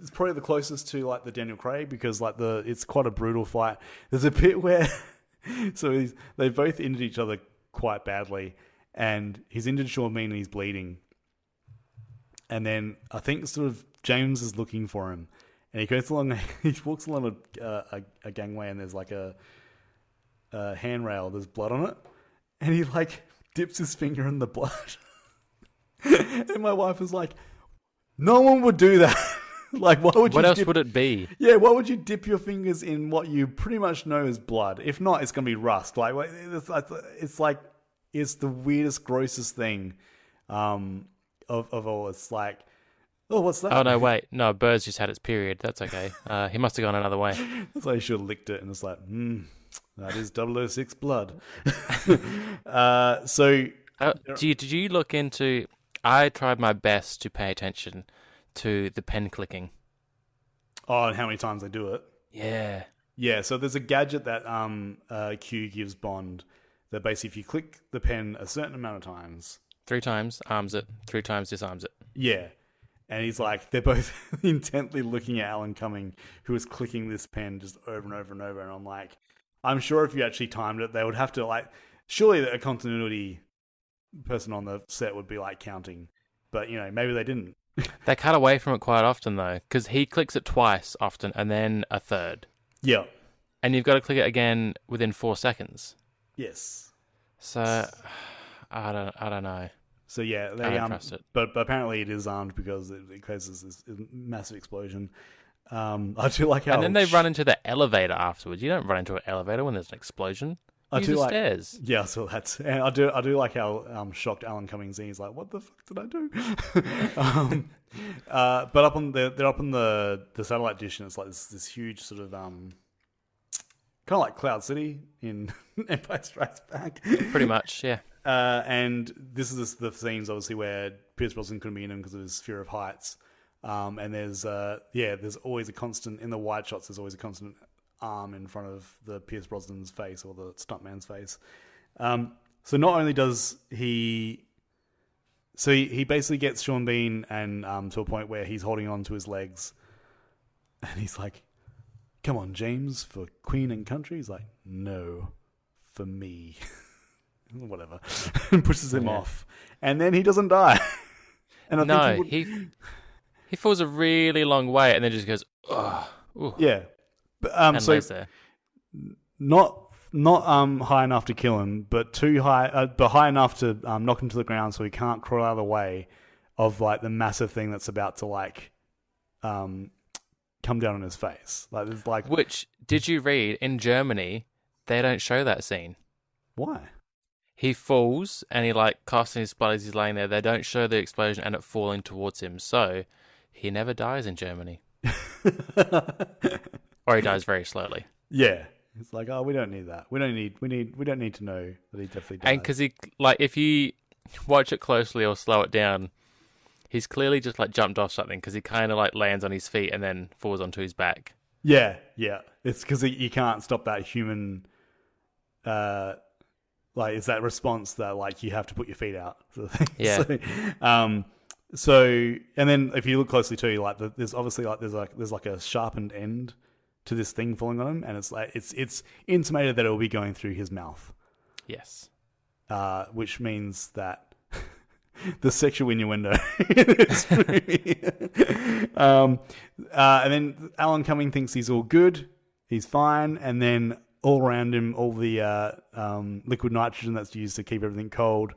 It's probably the closest to like the Daniel Craig because like the it's quite a brutal fight. There's a bit where so he's, they both injured each other quite badly, and he's injured Sean Bean and he's bleeding. And then I think sort of James is looking for him, and he goes along. He walks along a a, a gangway, and there's like a, a handrail. There's blood on it, and he like dips his finger in the blood. And my wife was like, "No one would do that." Like, why would what you else dip... would it be? Yeah, why would you dip your fingers in what you pretty much know is blood? If not, it's going to be rust. Like, it's like it's the weirdest, grossest thing um, of of all. It's like, oh, what's that? Oh no, wait, no, Bird's just had its period. That's okay. Uh, he must have gone another way. That's why he should have licked it. And it's like, hmm, that is double oh six blood. uh, so, uh, do you, did you look into? I tried my best to pay attention to the pen clicking. Oh, and how many times they do it. Yeah. Yeah, so there's a gadget that um, uh, Q gives Bond that basically if you click the pen a certain amount of times... Three times, arms it. Three times, disarms it. Yeah. And he's like, they're both intently looking at Alan Cumming, who is clicking this pen just over and over and over. And I'm like, I'm sure if you actually timed it, they would have to like... Surely a continuity person on the set would be like counting. But, you know, maybe they didn't. They cut away from it quite often, though, because he clicks it twice often and then a third. Yeah. And you've got to click it again within four seconds. Yes. So I don't, I don't know. So yeah, they, I don't um, trust it. But, but apparently it is armed because it, it causes this massive explosion. Um, I do like how, and then they sh- run into the elevator afterwards. You don't run into an elevator when there's an explosion. I Use do the like, stairs. Yeah, so that's, and I do, I do like how um, shocked Alan Cumming is. He's like, "What the fuck did I do?" um, uh, but up on the, they're up on the, the satellite dish, and it's like this, this huge sort of um, kind of like Cloud City in Empire Strikes Back, pretty much. Yeah. Uh, and this is this, the scenes obviously where Pierce Brosnan couldn't be in them because of his fear of heights. Um, and there's uh, yeah, there's always a constant in the wide shots. There's always a constant arm in front of the Pierce Brosnan's face or the stuntman's face. Um, so not only does he... So he, he basically gets Sean Bean and um, to a point where he's holding on to his legs and he's like, "Come on, James, for Queen and Country." He's like, "No, for me." Whatever. And pushes him yeah. off. And then he doesn't die. and I No, think he, would... he he falls a really long way and then just goes, "Ugh." Ooh. Yeah. But, um, and so there. not not um high enough to kill him, but too high, uh, but high enough to um, knock him to the ground, so he can't crawl out of the way of like the massive thing that's about to like um come down on his face. Like, it's like, which did you read in Germany? They don't show that scene. Why? He falls and he like casts in his blood as he's laying there. They don't show the explosion and it falling towards him, so he never dies in Germany. Or he dies very slowly. Yeah, it's like, oh, we don't need that. We don't need. We need. We don't need to know that he definitely dies. And because he, like, if you watch it closely or slow it down, he's clearly just like jumped off something because he kind of like lands on his feet and then falls onto his back. Yeah, yeah. It's because you can't stop that human. Uh, like, it's that response that like you have to put your feet out. Sort of thing. Yeah. So, um. So and then if you look closely too, like the, there's obviously like there's like there's like a sharpened end to this thing falling on him, and it's like it's it's intimated that it will be going through his mouth. Yes, uh, which means that the sexual innuendo. is pretty, *laughs* um, uh, and then Alan Cumming thinks he's all good, he's fine, and then all around him, all the uh, um, liquid nitrogen that's used to keep everything cold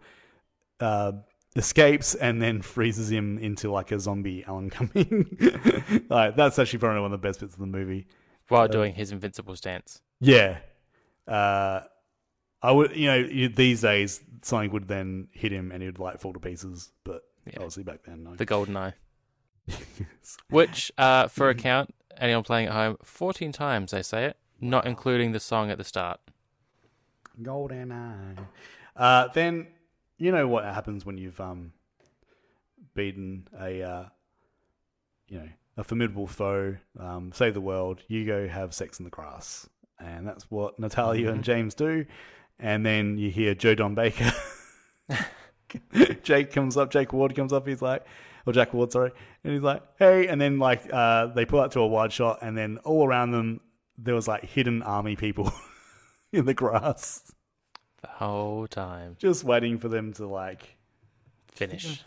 uh, escapes and then freezes him into like a zombie Alan Cumming. Like, that's actually probably one of the best bits of the movie. While doing his invincible stance. Yeah. Uh, I would, you know, these days something would then hit him and he would like fall to pieces, but yeah. obviously back then, no. The GoldenEye. Yes. Which, uh, for a count, anyone playing at home, fourteen times they say it, not including the song at the start. GoldenEye. Uh, then, you know what happens when you've um, beaten a, uh, you know, a formidable foe, um, save the world, you go have sex in the grass. And that's what Natalia and James do. And then you hear Joe Don Baker. Jake comes up, Jake Ward comes up, he's like, or Jack Ward, sorry. And he's like, "Hey." And then like uh, they pull out to a wide shot and then all around them, there was like hidden army people in the grass. The whole time. Just waiting for them to like... finish.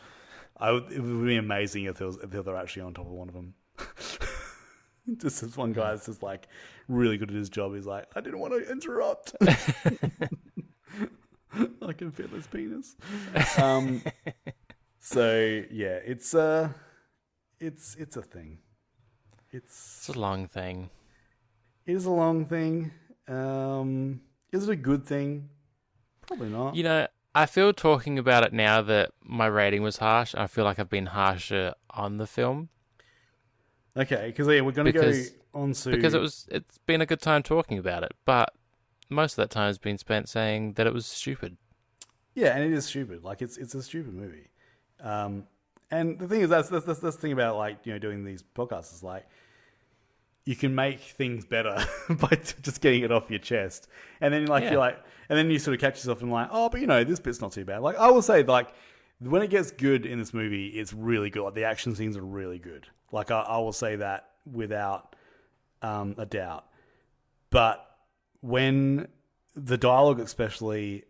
I would, it would be amazing if, there was, if they were actually on top of one of them. Just this one guy is just like really good at his job. He's like, "I didn't want to interrupt." I can feel his penis. Um, so yeah, it's uh, it's it's a thing. It's it's a long thing. It is a long thing. Um, is it a good thing? Probably not. You know, I feel talking about it now that my rating was harsh. I feel like I've been harsher on the film. Okay, because yeah, we're going to go on to... Because it was, it's been a good time talking about it, but most of that time has been spent saying that it was stupid. Yeah, and it is stupid. Like, it's it's a stupid movie. Um, and the thing is, that's, that's, that's, that's the thing about, like, you know, doing these podcasts is, like, you can make things better by just getting it off your chest. And then, like, yeah. you're like... And then you sort of catch yourself and like, oh, but, you know, this bit's not too bad. Like, I will say, like, when it gets good in this movie, it's really good. Like, the action scenes are really good. Like, I, I will say that without um, a doubt. But when the dialogue especially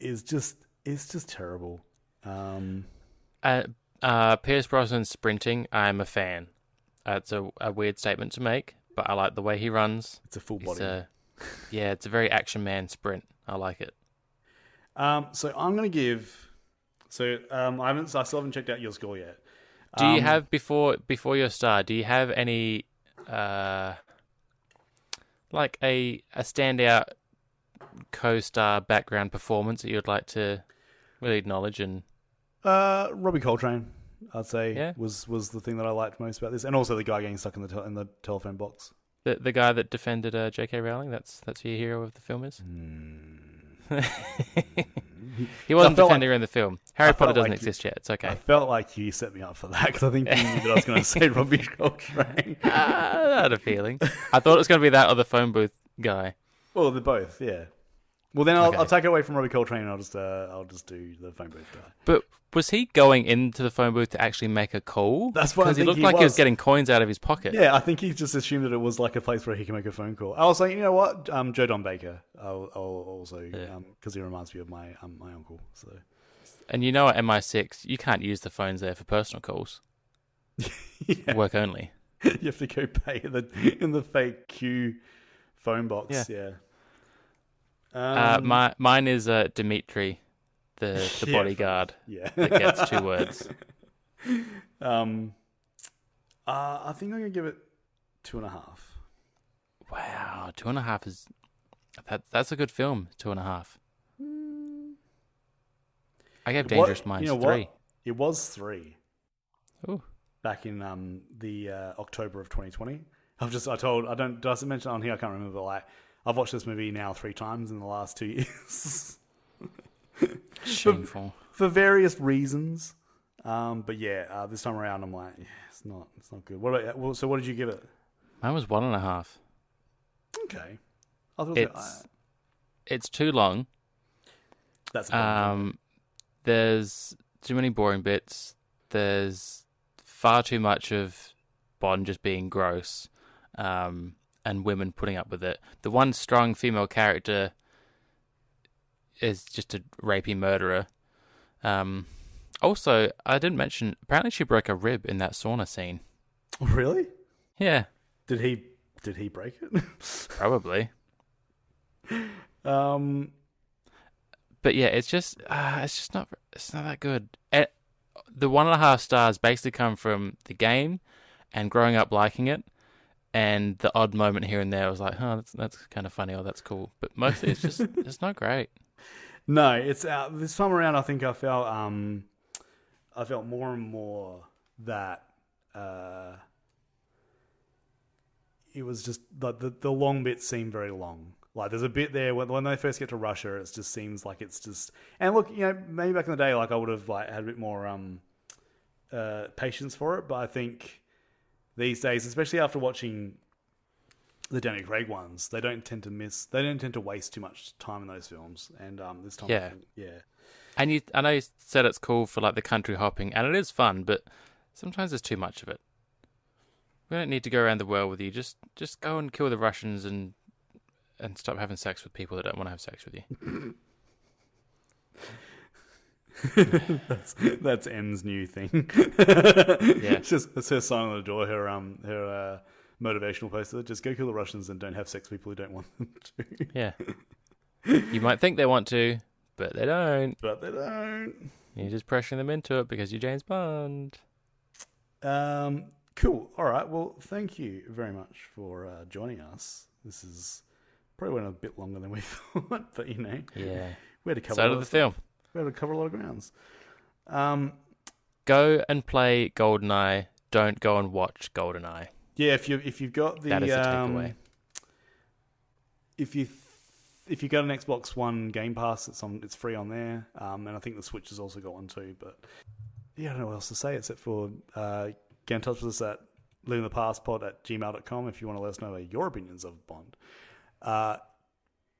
is just, it's just terrible. Um, uh, uh, Pierce Brosnan sprinting, I'm a fan. Uh, it's a, a weird statement to make, but I like the way he runs. It's a full body. It's a, yeah, it's a very action man sprint. I like it. Um, so I'm going to give. So um, I haven't. I still haven't checked out your score yet. Um, do you have before before your star? Do you have any uh, like a a standout co-star background performance that you'd like to really acknowledge? And uh, Robbie Coltrane, I'd say, yeah? was was the thing that I liked most about this, and also the guy getting stuck in the tel- in the telephone box. The the guy that defended uh, J K Rowling. That's that's who your hero of the film is. Mm. He wasn't defending her in the film. Harry Potter doesn't exist yet. It's okay. I felt like you set me up for that because I think you knew that I was going to say Robbie Coltrane. uh, I had a feeling. I thought it was going to be that or the phone booth guy. Well, they're both, yeah. Well, then I'll, okay. I'll take it away from Robbie Coltrane and I'll just, uh, I'll just do the phone booth guy. But was he going into the phone booth to actually make a call? That's what I think he was. Because he looked like he was getting coins out of his pocket. Yeah, I think he just assumed that it was like a place where he can make a phone call. I was like, you know what? Um, Joe Don Baker. I'll, I'll also, yeah. um, because he reminds me of my um, my uncle. So. And you know at M I six, you can't use the phones there for personal calls. Yeah. Work only. You have to go pay in the, in the fake queue phone box. Yeah. yeah. Um, uh, my mine is uh, Dimitri, the the yeah, bodyguard. Yeah, that gets two words. Um, uh, I think I'm gonna give it two and a half. Wow, two and a half is that? That's a good film. Two and a half. Mm. I gave Dangerous Minds you know three. What? It was three. Ooh. Back in um the uh, October of twenty twenty. I've just I told I don't does it mention on here I can't remember like. I've watched this movie now three times in the last two years. Shameful. For, for various reasons. Um, but yeah, uh, this time around, I'm like, yeah, it's not, it's not good. What about, well, so what did you give it? Mine was one and a half. Okay. I thought it was it's, it's too long. That's um, there's too many boring bits. There's far too much of Bond just being gross. Um And women putting up with it. The one strong female character is just a rapey murderer. Um, also, I didn't mention. Apparently, she broke a rib in that sauna scene. Really? Yeah. Did he? Did he break it? Probably. Um. But yeah, it's just. Uh, it's just not. It's not that good. And the one and a half stars basically come from the game, and growing up liking it. And the odd moment here and there, I was like, "Huh, that's that's kind of funny. Oh, that's cool." But mostly, it's just it's not great. No, it's uh, this time around. I think I felt um, I felt more and more that uh, it was just like the, the long bits seem very long. Like there's a bit there when, when they first get to Russia, it just seems like it's just. And look, you know, maybe back in the day, like I would have like had a bit more um, uh, patience for it. But I think. These days, especially after watching the Daniel Craig ones, they don't tend to miss. They don't tend to waste too much time in those films. And um, this time, yeah, I think, yeah. And you, I know you said it's cool for like the country hopping, and it is fun, but sometimes there's too much of it. We don't need to go around the world with you. Just, just go and kill the Russians and and stop having sex with people that don't want to have sex with you. that's that's M's new thing. Yeah, it's just it's her sign on the door. Her um her uh, motivational poster. Just go kill the Russians and don't have sex with people who don't want them to. Yeah, you might think they want to, but they don't. But they don't. You're just pressuring them into it because you're James Bond. Um, cool. All right. Well, thank you very much for uh, joining us. This is probably went a bit longer than we thought, but you know, yeah, we had a couple. So did the film. We had to cover a lot of grounds. Um, go and play GoldenEye. Don't go and watch GoldenEye. Yeah, if you if you've got the that is the takeaway. Um, if you if you got an Xbox One Game Pass, it's on. It's free on there, um, and I think the Switch has also got one too. But yeah, I don't know what else to say except for uh, get in touch with us at living the past pod at gmail dot com if you want to let us know your opinions of Bond. Uh,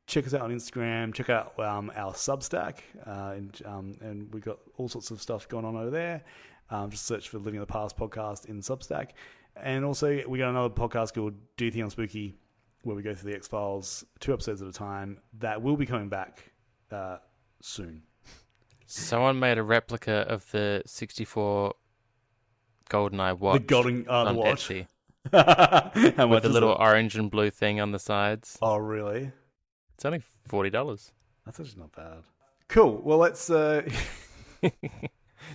Check us out on Instagram. Check out um, our Substack, uh, and um, and we've got all sorts of stuff going on over there. Um, just search for Living in the Past podcast in Substack, and also we got another podcast called Do Thing on Spooky, where we go through the X Files two episodes at a time. That will be coming back uh, soon. Someone made a replica of the sixty-four GoldenEye watch. The Golden uh, on watch. Etsy. How much with the little it? Orange and blue thing on the sides. Oh, really? It's only forty dollars. That's actually not bad. Cool. Well, let's... Uh...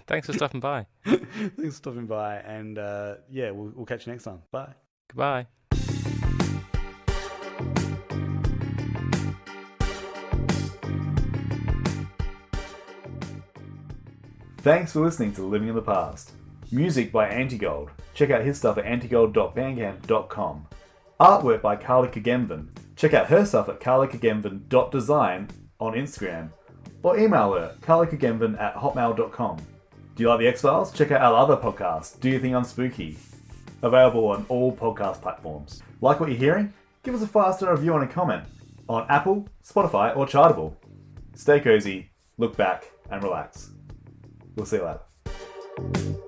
Thanks for stopping by. Thanks for stopping by. And uh, yeah, we'll, we'll catch you next time. Bye. Goodbye. Thanks for listening to Living in the Past. Music by Antigold. Check out his stuff at antigold dot bandcamp dot com. Artwork by Carly Kagemvan. Check out her stuff at carly kagemvan dot design on Instagram. Or email her, carly kagemvan at hotmail dot com. Do you like The X-Files? Check out our other podcast, Do You Think I'm Spooky? Available on all podcast platforms. Like what you're hearing? Give us a five-star review and a comment on Apple, Spotify, or Chartable. Stay cozy, look back, and relax. We'll see you later.